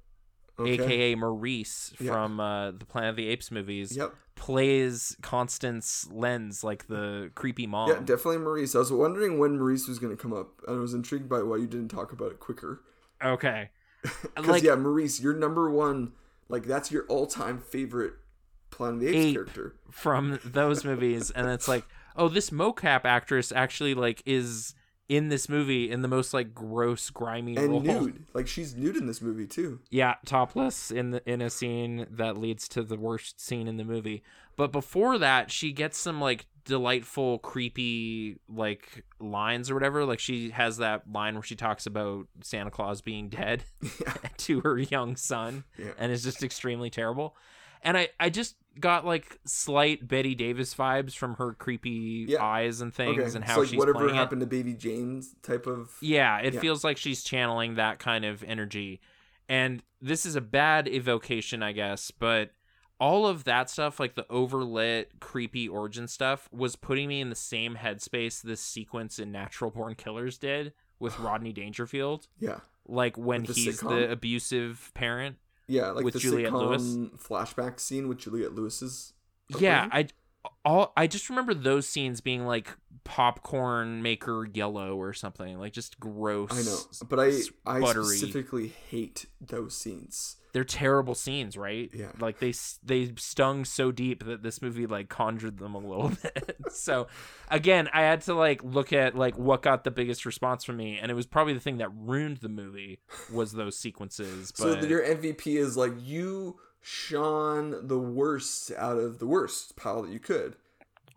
Okay. A K A Maurice yeah. from uh, the Planet of the Apes movies, yep. plays Constance Lenz, like the creepy mom. Yeah, definitely Maurice. I was wondering when Maurice was going to come up, and I was intrigued by why you didn't talk about it quicker. Okay. Because, like, yeah, Maurice, your number one, like, that's your all-time favorite Planet of the Apes character. From those movies, and it's like, oh, this mocap actress actually, like, is in this movie in the most like gross grimy and role. nude like she's nude in this movie too, yeah topless in the in a scene that leads to the worst scene in the movie. But before that, she gets some like delightful creepy like lines or whatever. Like she has that line where she talks about Santa Claus being dead yeah. to her young son yeah. and it's just extremely terrible. And I, I just got like slight Betty Davis vibes from her creepy yeah. eyes and things okay. and how so, like, she's whatever playing happened it. to Baby Jane's type of yeah it yeah. feels like she's channeling that kind of energy. And this is a bad evocation, I guess, but all of that stuff, like the overlit creepy origin stuff, was putting me in the same headspace this sequence in Natural Born Killers did with Rodney Dangerfield, yeah like when the he's sitcom. the abusive parent. Yeah, like with the Juliette Lewis flashback scene with Juliette Lewis's. Opening. Yeah, I all I just remember those scenes being like popcorn maker yellow or something, like just gross. I know, but I buttery. I specifically hate those scenes. They're terrible scenes, right? Yeah, like they they stung so deep that this movie like conjured them a little bit. So, again, I had to like look at like what got the biggest response from me, and it was probably the thing that ruined the movie was those sequences. But... So your M V P is like you shone the worst out of the worst pile that you could.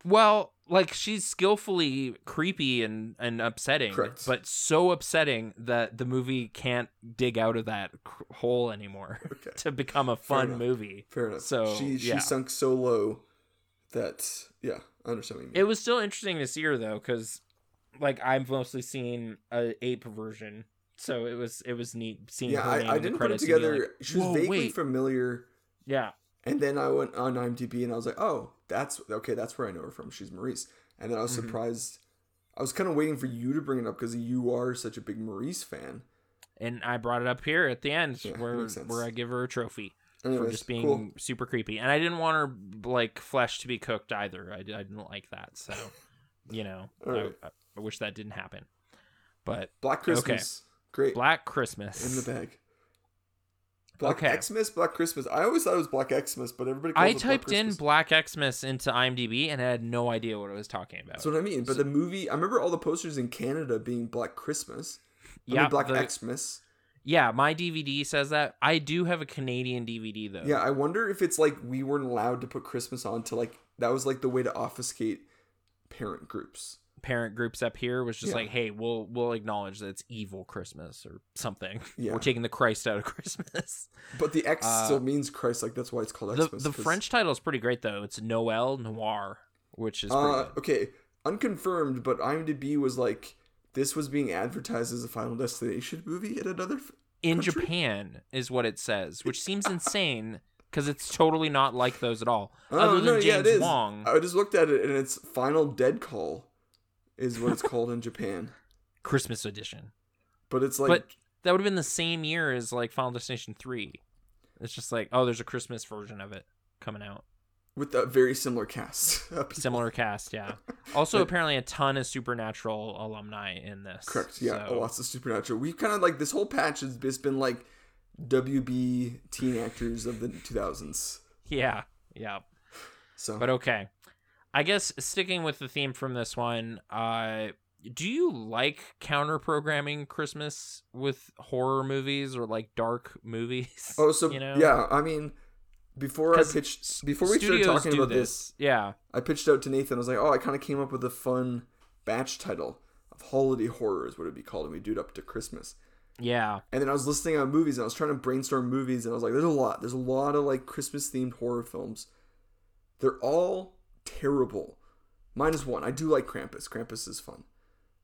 Well, like she's skillfully creepy and, and upsetting, Correct. but so upsetting that the movie can't dig out of that hole anymore okay. to become a fun Fair movie. Fair enough. So she, yeah. she sunk so low that, yeah, I understand what you mean. It was still interesting to see her though, because like I've mostly seen an ape version, so it was it was neat seeing yeah, her I, name I in didn't the credits. Put it together. Like, she was vaguely wait. familiar. Yeah. And then I went on IMDb and I was like, oh, that's okay. That's where I know her from. She's Maurice. And then I was mm-hmm. surprised. I was kind of waiting for you to bring it up because you are such a big Maurice fan. And I brought it up here at the end yeah, where where I give her a trophy Anyways, for just being cool. super creepy. And I didn't want her like flesh to be cooked either. I, I didn't like that. So, you know, right. I, I wish that didn't happen. But Black Christmas. Okay. Great. Black Christmas. In the bag. Black okay. Xmas, Black Christmas. I always thought it was Black Xmas, but everybody calls I it typed Black in Black Xmas into IMDb and I had no idea what I was talking about. That's what I mean. But so, the movie, I remember all the posters in Canada being Black Christmas. I yeah. Mean Black the, Xmas. Yeah, my D V D says that. I do have a Canadian D V D, though. Yeah, I wonder if it's like we weren't allowed to put Christmas on to like... That was like the way to obfuscate parent groups. Parent groups up here was just yeah. like, hey, we'll we'll acknowledge that it's evil Christmas or something. Yeah. We're taking the Christ out of Christmas. But the X uh, still means Christ. Like, that's why it's called Xmas. The, the French title is pretty great, though. It's Noël Noir, which is pretty uh, good. Okay, unconfirmed, but IMDb was like... This was being advertised as a Final Destination movie in another f- in country? Japan is what it says, which seems insane because it's totally not like those at all. Oh, Other no, than James yeah, Wong, I just looked at it and it's Final Dead Call is what it's called in Japan, Christmas edition. But it's like, but that would have been the same year as like Final Destination three. It's just like, oh, there's a Christmas version of it coming out. With a very similar cast. Similar cast, yeah. Also, like, apparently a ton of Supernatural alumni in this. Correct, yeah. So. Lots of Supernatural. We've kind of, like, this whole patch has just been, like, W B teen actors of the two thousands. Yeah, yeah. So, but okay. I guess sticking with the theme from this one, uh, do you like counter-programming Christmas with horror movies or, like, dark movies? Oh, so, you know? Yeah, I mean... Before I pitched, before we started talking about this, this, yeah, I pitched out to Nathan. I was like, "Oh, I kind of came up with a fun batch title of holiday horror is what it'd be called, and we do it up to Christmas." Yeah. And then I was listening on movies, and I was trying to brainstorm movies, and I was like, "There's a lot. There's a lot of like Christmas themed horror films. They're all terrible, minus one. I do like Krampus. Krampus is fun.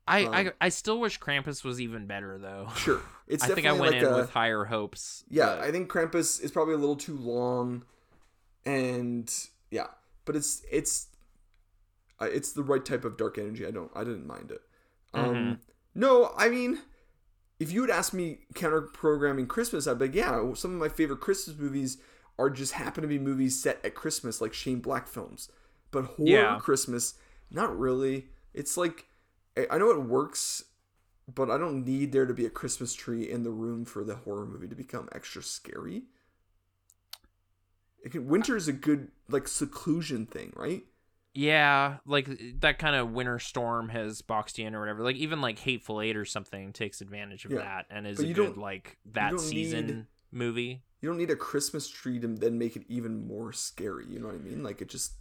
I um, I, I still wish Krampus was even better, though. Sure. It's I think I went like in a, with higher hopes. Yeah, but... I think Krampus is probably a little too long, and yeah, but it's it's uh, it's the right type of dark energy. I don't I didn't mind it. Um, mm-hmm. No, I mean, if you had asked me counter programming Christmas, I'd be like, yeah, some of my favorite Christmas movies are just happen to be movies set at Christmas, like Shane Black films. But horror yeah. Christmas, not really. It's like I know it works. But I don't need there to be a Christmas tree in the room for the horror movie to become extra scary. It can, winter is a good, like, seclusion thing, right? Yeah, like, that kind of winter storm has boxed you in or whatever. Like, even, like, Hateful Eight or something takes advantage of yeah. that and is a good, like, that season need, movie. You don't need a Christmas tree to then make it even more scary, you know what I mean? Like, it just...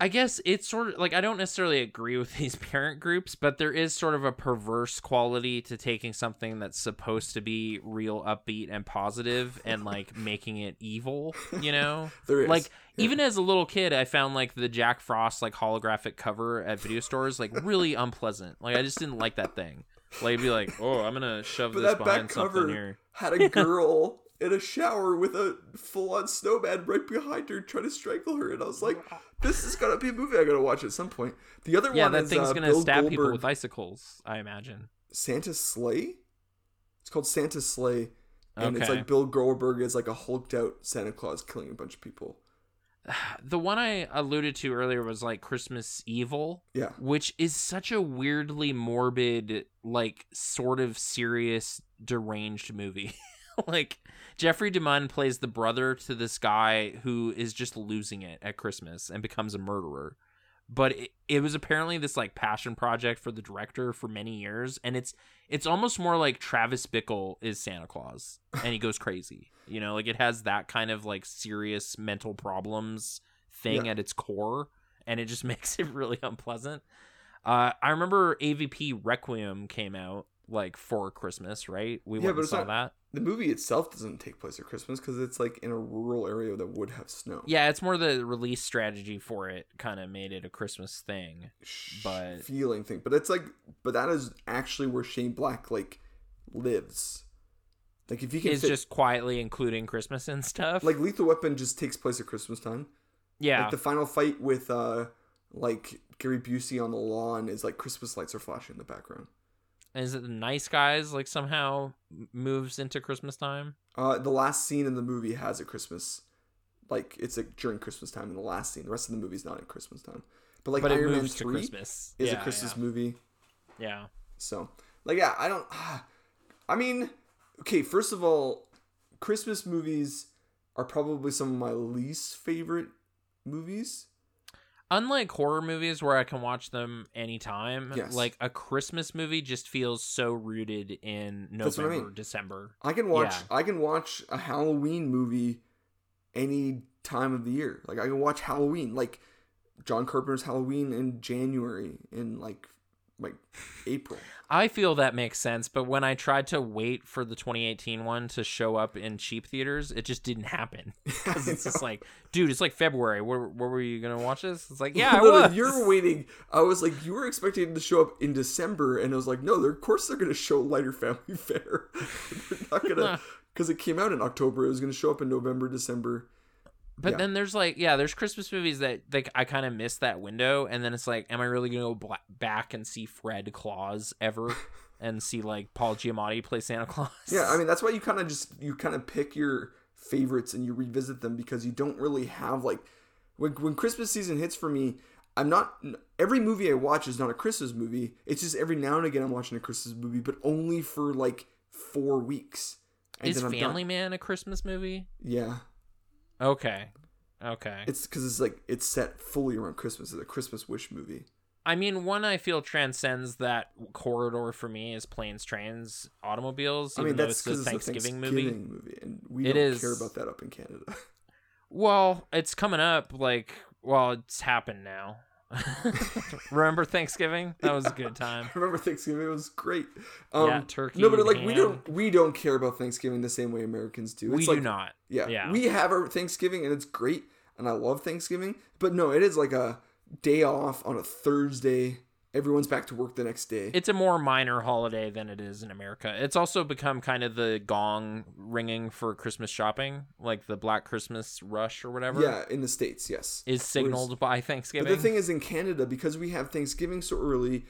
I guess it's sort of like I don't necessarily agree with these parent groups, but there is sort of a perverse quality to taking something that's supposed to be real upbeat and positive and like making it evil, you know, there is. Like yeah. even as a little kid, I found like the Jack Frost like holographic cover at video stores like really unpleasant. Like I just didn't like that thing. Like I'd be like, oh, I'm going to shove but this behind something here. Had a girl. in a shower with a full-on snowman right behind her trying to strangle her. And I was like, this is going to be a movie I got to watch at some point. The other yeah, one that is thing's uh, going to stab Goldberg. People with icicles, I imagine. Santa's Sleigh? It's called Santa's Sleigh. And okay. It's like Bill Goldberg is like a hulked-out Santa Claus killing a bunch of people. The one I alluded to earlier was like Christmas Evil, yeah, which is such a weirdly morbid, like sort of serious, deranged movie. Like Jeffrey DeMunn plays the brother to this guy who is just losing it at Christmas and becomes a murderer. But it, it was apparently this like passion project for the director for many years. And it's, it's almost more like Travis Bickle is Santa Claus and he goes crazy, you know, like it has that kind of like serious mental problems thing yeah. at its core. And it just makes it really unpleasant. Uh, I remember A V P Requiem came out like for Christmas, right? We yeah, went and saw not- that. The movie itself doesn't take place at Christmas because it's like in a rural area that would have snow. Yeah, it's more the release strategy for it kind of made it a Christmas thing, but feeling thing. But it's like, but that is actually where Shane Black like lives. Like if you can, is fit... just quietly including Christmas and stuff. Like Lethal Weapon just takes place at Christmas time. Yeah, like the final fight with uh like Gary Busey on the lawn is like Christmas lights are flashing in the background. Is it the Nice Guys like somehow moves into Christmas time? Uh, the last scene in the movie has a Christmas, like it's a, during Christmas time in the last scene. The rest of the movie's not in Christmas time, but like but Iron Man three is yeah, a Christmas yeah. movie. Yeah. So like yeah, I don't. Ah, I mean, okay. First of all, Christmas movies are probably some of my least favorite movies. unlike horror movies where I can watch them anytime, yes. like a Christmas movie just feels so rooted in November, I mean. December. I can watch yeah. I can watch a Halloween movie any time of the year. Like I can watch Halloween, like John Carpenter's Halloween in January in like like April. I feel that makes sense, but when I tried to wait for the twenty eighteen one to show up in cheap theaters, it just didn't happen. Because it's just like, dude, it's like February. Where, where were you gonna watch this? It's like, yeah, I was. You're waiting. I was like, you were expecting it to show up in December, and I was like, no, they're, of course they're gonna show Lighter Family Fare. They're not gonna, because it came out in October. It was gonna show up in November, December. But yeah. then there's like, yeah, there's Christmas movies that like I kind of miss that window. And then it's like, am I really going to go black- back and see Fred Claus ever and see like Paul Giamatti play Santa Claus? Yeah. I mean, that's why you kind of just, you kind of pick your favorites and you revisit them because you don't really have like, when, when Christmas season hits for me, I'm not, every movie I watch is not a Christmas movie. It's just every now and again I'm watching a Christmas movie, but only for like four weeks. And is Family Man a Christmas movie? Yeah. Okay, okay. It's because it's like it's set fully around Christmas. It's a Christmas wish movie. I mean, one I feel transcends that corridor for me is Planes, Trains, Automobiles. I mean, that's because it's a Thanksgiving, Thanksgiving movie. movie, and we it don't is... care about that up in Canada. Well, it's coming up. Like, well, it's happened now. Remember Thanksgiving? That was yeah, a good time. I remember Thanksgiving? It was great. Um, yeah, turkey. No, but like ham. we don't we don't care about Thanksgiving the same way Americans do. It's we like, do not. Yeah, yeah, we have our Thanksgiving and it's great, and I love Thanksgiving. But no, it is like a day off on a Thursday. Everyone's back to work the next day. It's a more minor holiday than it is in America. It's also become kind of the gong ringing for Christmas shopping, like the Black Christmas rush or whatever. Yeah, in the States, yes. Is signaled Whereas, by Thanksgiving. But the thing is, in Canada, because we have Thanksgiving so early,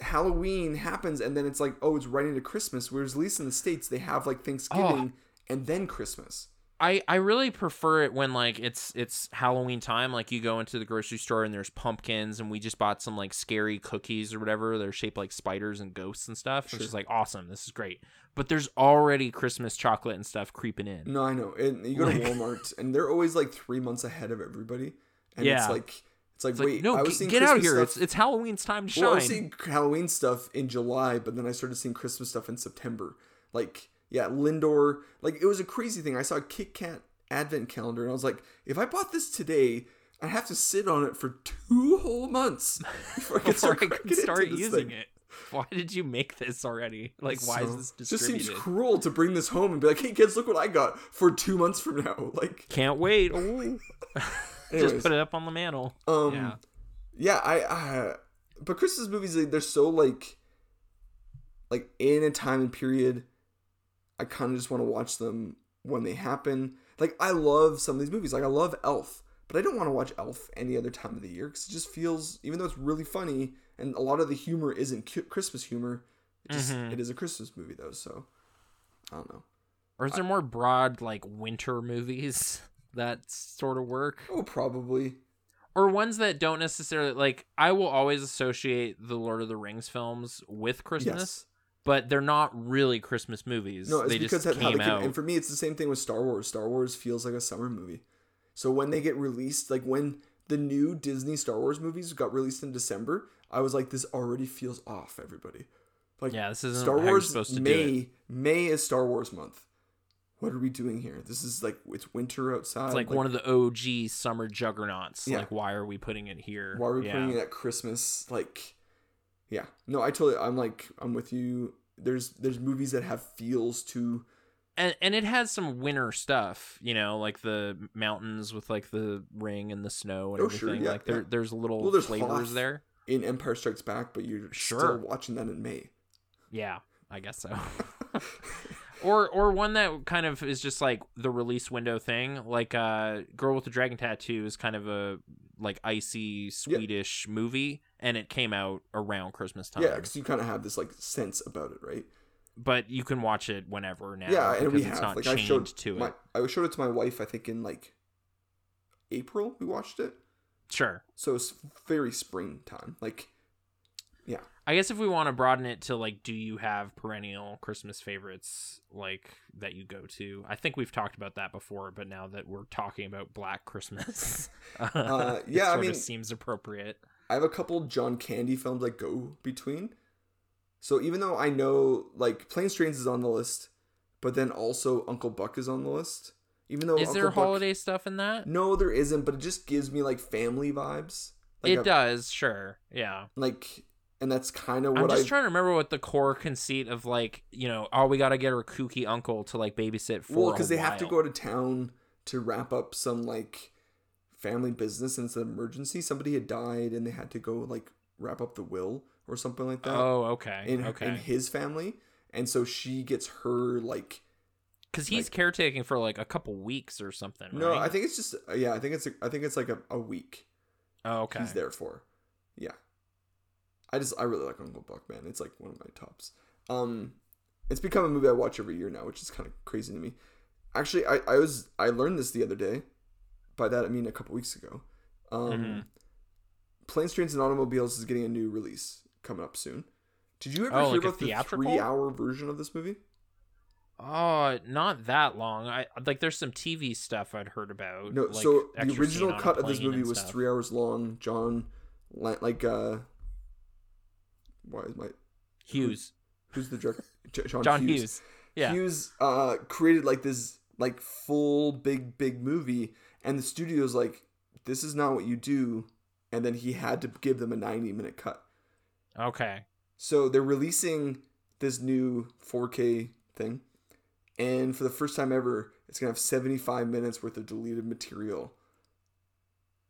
Halloween happens, and then it's like, oh, it's right into Christmas. Whereas at least in the States, they have like Thanksgiving oh. and then Christmas. I, I really prefer it when like it's it's Halloween time, like you go into the grocery store and there's pumpkins and we just bought some like scary cookies or whatever. They're shaped like spiders and ghosts and stuff. Sure. Which is like awesome. This is great. But there's already Christmas chocolate and stuff creeping in. No, I know. And you go to Walmart and they're always like three months ahead of everybody. And yeah. it's like it's like it's wait, like, no, I was seeing get Christmas out of here. Stuff. It's it's Halloween's time to shine. Well, I was seeing Halloween stuff in July, but then I started seeing Christmas stuff in September. Like Yeah, Lindor, like, it was a crazy thing. I saw a Kit Kat advent calendar, and I was like, if I bought this today, I'd have to sit on it for two whole months before I could before start, I could start using thing. it. Why did you make this already? Like, so, why is this distributed? It just seems cruel to bring this home and be like, hey, kids, look what I got for two months from now. Like, can't wait. Just put it up on the mantle. Um, yeah, yeah I, I, but Christmas movies, they're so, like, like, in a time and period. I kind of just want to watch them when they happen. Like, I love some of these movies. Like, I love Elf, but I don't want to watch Elf any other time of the year because it just feels, even though it's really funny and a lot of the humor isn't Christmas humor, it, just, mm-hmm. it is a Christmas movie, though, so I don't know. Or is there I, more broad, like, winter movies that sort of work? Oh, probably. Or ones that don't necessarily, like, I will always associate the Lord of the Rings films with Christmas. Yes. But they're not really Christmas movies. No, it's they because just how came they came out. And for me, it's the same thing with Star Wars. Star Wars feels like a summer movie. So when they get released, like when the new Disney Star Wars movies got released in December, I was like, this already feels off, everybody. Like, yeah, this isn't Star how Wars you're supposed to May, do it. May is Star Wars month. What are we doing here? This is like, it's winter outside. It's like, like one of the O G summer juggernauts. Yeah. Like, why are we putting it here? Why are we yeah. putting it at Christmas? Like... Yeah, no, I totally, I'm like, I'm with you. There's there's movies that have feels to... And and it has some winter stuff, you know, like the mountains with like the ring and the snow and oh, everything. Sure, yeah, like there, yeah. there's little well, there's flavors there. In Empire Strikes Back, but you're sure. still watching that in May. Yeah, I guess so. Or or one that kind of is just like the release window thing. Like uh, Girl with the Dragon Tattoo is kind of a like icy Swedish yeah. movie. And it came out around Christmas time. Yeah, because you kind of have this like sense about it, right? But you can watch it whenever now. Yeah, and we have. It's not like, I showed to my, it. I showed it to my wife. I think in like April we watched it. Sure. So it's very springtime. Like Yeah. I guess if we want to broaden it to, like, do you have perennial Christmas favorites, like, that you go to? I think we've talked about that before, but now that we're talking about Black Christmas, uh, uh, yeah, it sort I mean, of seems appropriate. I have a couple John Candy films I go between. So even though I know, like, Planes, Trains is on the list, but then also Uncle Buck is on the list. Even though is Uncle there Buck, holiday stuff in that? No, there isn't, but it just gives me, like, family vibes. Like it a, does, sure, yeah. Like... And that's kind of what I'm just I... trying to remember what the core conceit of, like, you know, oh, we got to get our kooky uncle to, like, babysit for a while. Well, because they have to go to town to wrap up some, like, family business, and it's an emergency. Somebody had died and they had to go, like, wrap up the will or something like that. Oh, okay. In, okay. in his family. And so she gets her, like... Because he's like, caretaking for, like, a couple weeks or something, right? No, I think it's just... Yeah, I think it's, I think it's like, a, a week. Oh, okay. He's there for. Yeah. I just, I really like Uncle Buck, man. It's like one of my tops. Um, it's become a movie I watch every year now, which is kind of crazy to me. Actually, I, I was, I learned this the other day. By that, I mean a couple weeks ago. Um, mm-hmm. Planes, Trains, and Automobiles is getting a new release coming up soon. Did you ever oh, hear like about the three-hour version of this movie? Oh, not that long. I like, there's some T V stuff I'd heard about. No, like, so the original cut of this movie was stuff. three hours long. John, like, uh... Why is my Hughes? Who, who's the director? John, John Hughes. Hughes. Yeah. Hughes uh, created like this, like full big big movie, and the studio's like, "This is not what you do," and then he had to give them a ninety minute cut. Okay. So they're releasing this new four K thing, and for the first time ever, it's gonna have seventy five minutes worth of deleted material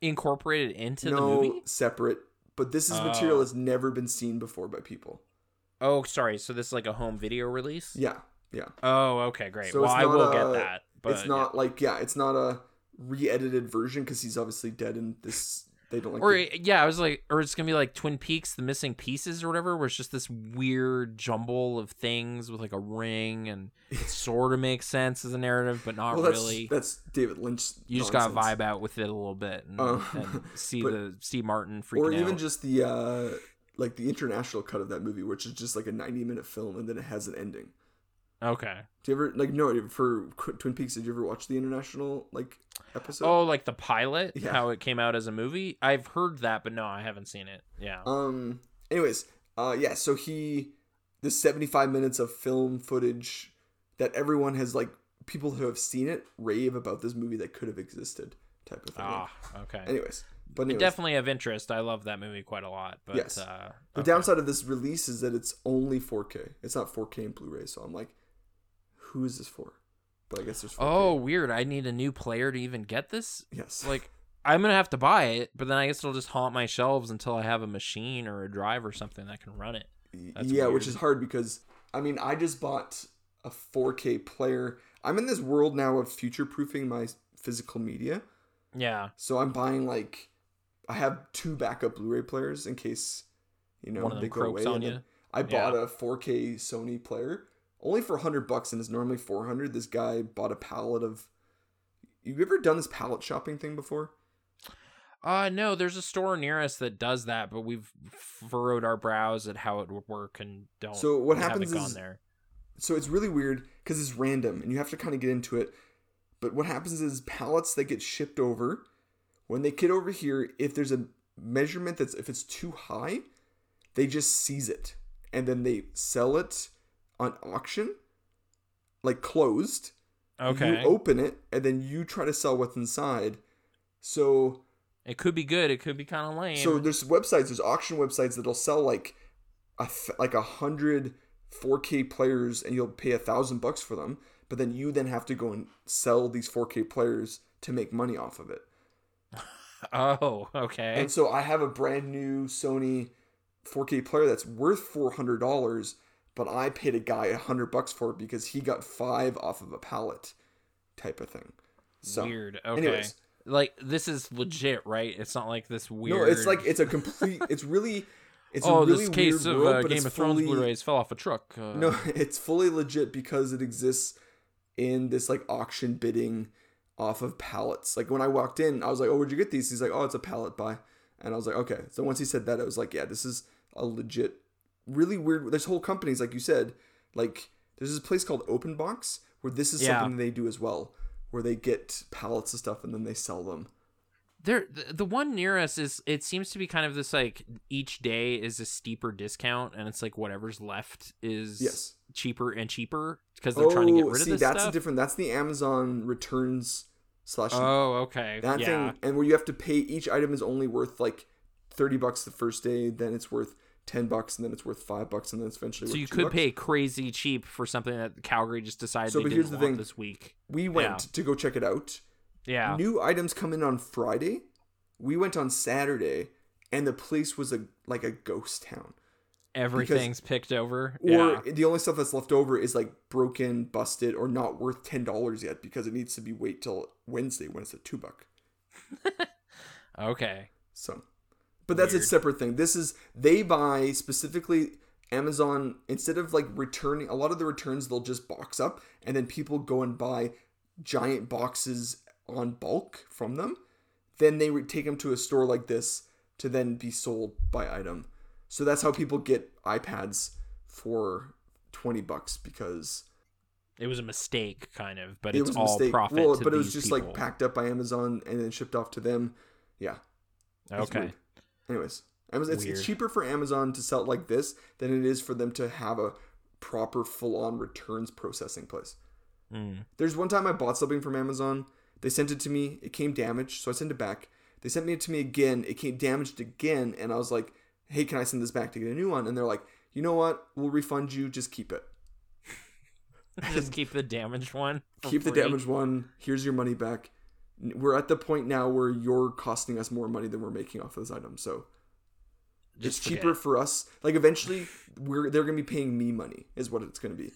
incorporated into no, the movie. No, separate. But this is material uh, that's never been seen before by people. Oh, sorry. So this is like a home video release? Yeah. Yeah. Oh, okay. Great. So well, I will a, get that. But it's not yeah. like, yeah, it's not a re-edited version because he's obviously dead and this, they don't like Or the... Yeah, I was like, or it's going to be like Twin Peaks, The Missing Pieces or whatever, where it's just this weird jumble of things with like a ring and it sort of makes sense as a narrative, but not well, that's, really. That's David Lynch's You nonsense. Just got to vibe out with it a little bit and, um, and see but, the see Martin freaking out. Or even out. Just the, uh, like the international cut of that movie, which is just like a ninety minute film and then it has an ending. Okay. Do you ever, like, no, for Twin Peaks, did you ever watch the international, like, episode? Oh, like the pilot? Yeah. How it came out as a movie? I've heard that, but no, I haven't seen it. Yeah. Um, anyways, uh, yeah, so he, the seventy-five minutes of film footage that everyone has, like, people who have seen it rave about this movie that could have existed type of thing. Ah, oh, okay. Anyways. But anyways. Definitely of interest. I love that movie quite a lot. But, yes. Uh, the okay. downside of this release is that it's only four K. It's not four K and Blu-ray, so I'm like, who is this for? But I guess there's four K. Oh, weird. I need a new player to even get this? Yes. Like, I'm going to have to buy it, but then I guess it'll just haunt my shelves until I have a machine or a drive or something that can run it. That's yeah, weird. Which is hard because, I mean, I just bought a four K player. I'm in this world now of future-proofing my physical media. Yeah. So I'm buying, like, I have two backup Blu-ray players in case, you know, they go away. On you. I bought yeah. a four K Sony player. Only for a hundred bucks, and it's normally four hundred. This guy bought a pallet of... You ever done this pallet shopping thing before? Uh, no, there's a store near us that does that, but we've furrowed our brows at how it would work and don't... So what happens is... Gone there. So it's really weird, because it's random, and you have to kind of get into it. But what happens is pallets that get shipped over, when they get over here, if there's a measurement that's... If it's too high, they just seize it, and then they sell it... on auction, like closed. Okay. You open it and then you try to sell what's inside. So it could be good. It could be kind of lame. So there's websites, there's auction websites that'll sell like a like a hundred four K players and you'll pay a thousand bucks for them. But then you then have to go and sell these four K players to make money off of it. Oh, okay. And so I have a brand new Sony four K player that's worth four hundred dollars. But I paid a guy a hundred bucks for it because he got five off of a pallet type of thing. So, weird. Okay. Anyways. Like this is legit, right? It's not like this weird. No, it's like, it's a complete, it's really, it's oh, a really this case weird of world, uh, Game of Thrones fully, Blu-rays fell off a truck. Uh, no, it's fully legit because it exists in this like auction bidding off of pallets. Like when I walked in, I was like, oh, where'd you get these? He's like, oh, it's a pallet buy. And I was like, okay. So once he said that, I was like, yeah, this is a legit, really weird. There's whole companies, like you said, like there's this place called Open Box where this is yeah. something they do as well, where they get pallets of stuff and then they sell them. There, the one near us is, it seems to be kind of this, like, each day is a steeper discount, and it's like whatever's left is yes. cheaper and cheaper because they're oh, trying to get rid see, of this that's stuff. A different. That's the Amazon returns slash. Oh, okay. That yeah. thing, and where you have to pay, each item is only worth like thirty bucks the first day, then it's worth ten bucks, and then it's worth five bucks, and then it's eventually. So worth you could bucks. Pay crazy cheap for something that Calgary just decided so, they didn't the want thing. This week. We went yeah. to go check it out. Yeah. New items come in on Friday. We went on Saturday, and the place was a like a ghost town. Everything's because, picked over. Or yeah. the only stuff that's left over is like broken, busted, or not worth ten dollars yet because it needs to be wait till Wednesday when it's a two buck. Okay. So but that's Weird. A separate thing. This is they buy specifically Amazon instead of like returning a lot of the returns they'll just box up and then people go and buy giant boxes on bulk from them, then they would take them to a store like this to then be sold by item. So that's how people get iPads for twenty bucks because it was a mistake kind of, but it it's was all mistake. Profit well, to but it was just people. Like packed up by Amazon and then shipped off to them. Yeah. Okay. Weird. Anyways, Amazon, it's, it's cheaper for Amazon to sell it like this than it is for them to have a proper full-on returns processing place. Mm. There's one time I bought something from Amazon. They sent it to me. It came damaged, so I sent it back. They sent it to me again. It came damaged again, and I was like, hey, can I send this back to get a new one? And they're like, you know what? We'll refund you. Just keep it. Just keep the damaged one? Keep free. The damaged one. Here's your money back. We're at the point now where you're costing us more money than we're making off those items, so just it's cheaper for us. Like, eventually, we're they're going to be paying me money is what it's going to be.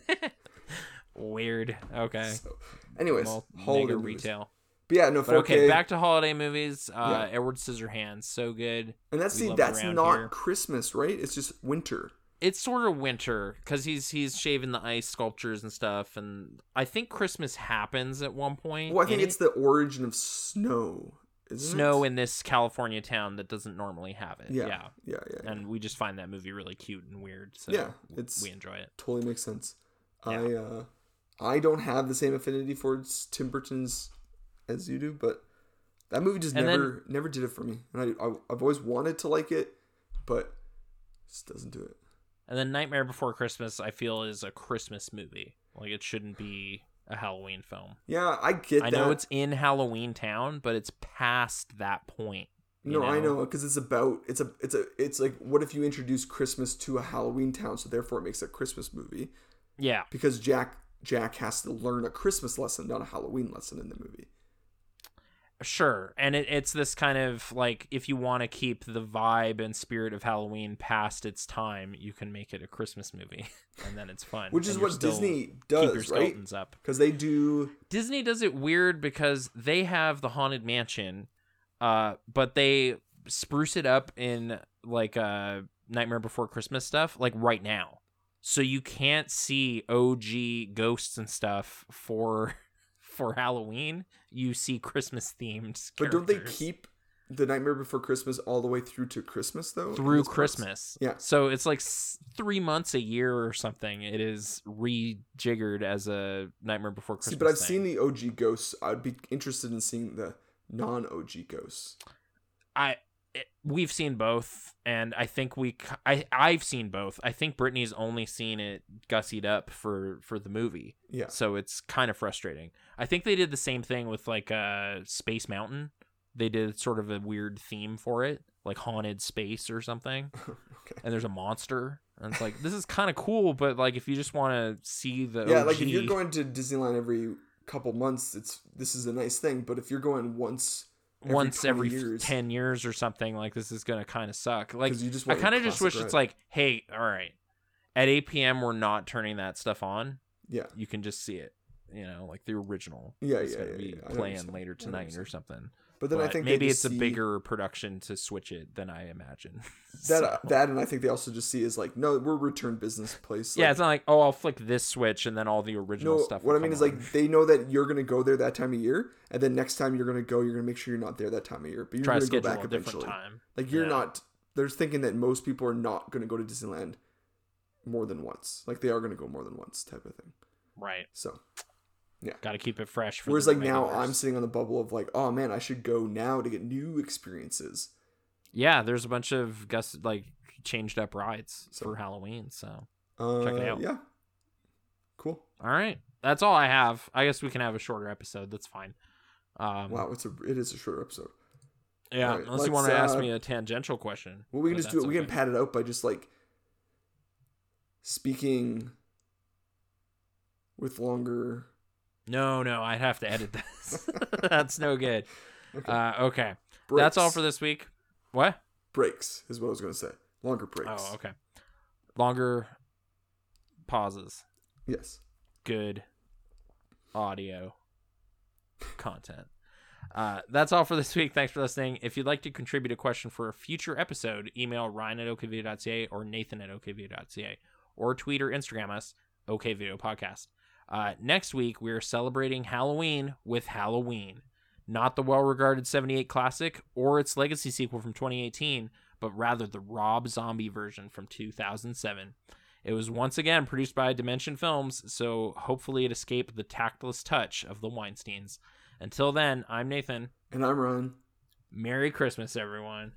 Weird. Okay. So, anyways, well, holiday retail. Movies. But yeah, no, four K. But okay, back to holiday movies. Uh, yeah. Edward Scissorhands, so good. And that's see, that's not here. Christmas, right? It's just winter. It's sort of winter because he's he's shaving the ice sculptures and stuff, and I think Christmas happens at one point. Well, I think it's it? the origin of snow. Isn't snow it? In this California town that doesn't normally have it. Yeah, yeah, yeah. yeah, yeah. And we just find that movie really cute and weird. So yeah, it's we enjoy it. Totally makes sense. Yeah. I uh, I don't have the same affinity for Tim Burton's. As you do, but that movie just and never then, never did it for me. And I, I, I've always wanted to like it, but just doesn't do it. And then Nightmare Before Christmas, I feel, is a Christmas movie. Like, it shouldn't be a Halloween film. Yeah, I get I that. I know it's in Halloween Town, but it's past that point. No, know? I know, because it's about, it's a, it's a, it's like, what if you introduce Christmas to a Halloween Town, so therefore it makes a Christmas movie. Yeah. Because Jack, Jack has to learn a Christmas lesson, not a Halloween lesson in the movie. Sure, and it, it's this kind of, like, if you want to keep the vibe and spirit of Halloween past its time, you can make it a Christmas movie, and then it's fun. Which is what Disney does, keep your skeletons right? up. Because they do... Disney does it weird because they have the Haunted Mansion, uh, but they spruce it up in, like, uh, Nightmare Before Christmas stuff, like, right now. So you can't see O G ghosts and stuff for... For Halloween, you see Christmas-themed characters. But don't they keep the Nightmare Before Christmas all the way through to Christmas, though? Through Christmas. Parts? Yeah. So it's like three months a year or something. It is rejiggered as a Nightmare Before Christmas see, but I've thing. seen the O G ghosts. I'd be interested in seeing the non-O G ghosts. I... It, we've seen both, and I think we I, I've seen both. I think Brittany's only seen it gussied up for, for the movie. Yeah. So it's kind of frustrating. I think they did the same thing with like uh, Space Mountain. They did sort of a weird theme for it, like haunted space or something. Okay. And there's a monster. And it's like, this is kind of cool, but like if you just want to see the Yeah, O G... like if you're going to Disneyland every couple months, it's this is a nice thing. But if you're going once... Every once every years. ten years or something, like this is going to kind of suck. Like I kind of just wish ride. It's like, hey, all right, at eight p.m. we're not turning that stuff on. Yeah. You can just see it, you know, like the original. Yeah, it's yeah, gonna yeah, be yeah. playing later tonight or something. But then but I think maybe it's see... a bigger production to switch it than I imagine. That so. uh, that and I think they also just see is like, no, we're return business place. Like, yeah, it's not like, oh, I'll flick this switch and then all the original no, stuff. What I mean on. Is like they know that you're gonna go there that time of year, and then next time you're gonna go, you're gonna make sure you're not there that time of year, but you're Try gonna to go back a eventually. Different time. Like you're yeah. not there's thinking that most people are not going to go to Disneyland more than once. Like, they are going to go more than once type of thing. Right. So, yeah. Got to keep it fresh. For Whereas, like, now hours. I'm sitting on the bubble of, like, oh, man, I should go now to get new experiences. Yeah, there's a bunch of, guess, like, changed up rides so. for Halloween, so uh, check it out. Yeah. Cool. All right. That's all I have. I guess we can have a shorter episode. That's fine. Um, wow, it's a, it is a shorter episode. Yeah, right, unless you want to uh, ask me a tangential question. Well, we can just do it. Okay. We can pad it out by just, like, speaking with longer... No, no, I'd have to edit this. That's no good. Okay. Uh, okay. That's all for this week. What? Breaks is what I was going to say. Longer breaks. Oh, okay. Longer pauses. Yes. Good audio content. Uh, that's all for this week. Thanks for listening. If you'd like to contribute a question for a future episode, email Ryan at okvideo dot c a or Nathan at okvideo dot c a or tweet or Instagram us, okvideopodcast. Uh, next week, we're celebrating Halloween with Halloween. Not the well-regarded seventy-eight classic or its legacy sequel from twenty eighteen, but rather the Rob Zombie version from two thousand seven. It was once again produced by Dimension Films, so hopefully it escaped the tactless touch of the Weinsteins. Until then, I'm Nathan. And I'm Ron. Merry Christmas, everyone.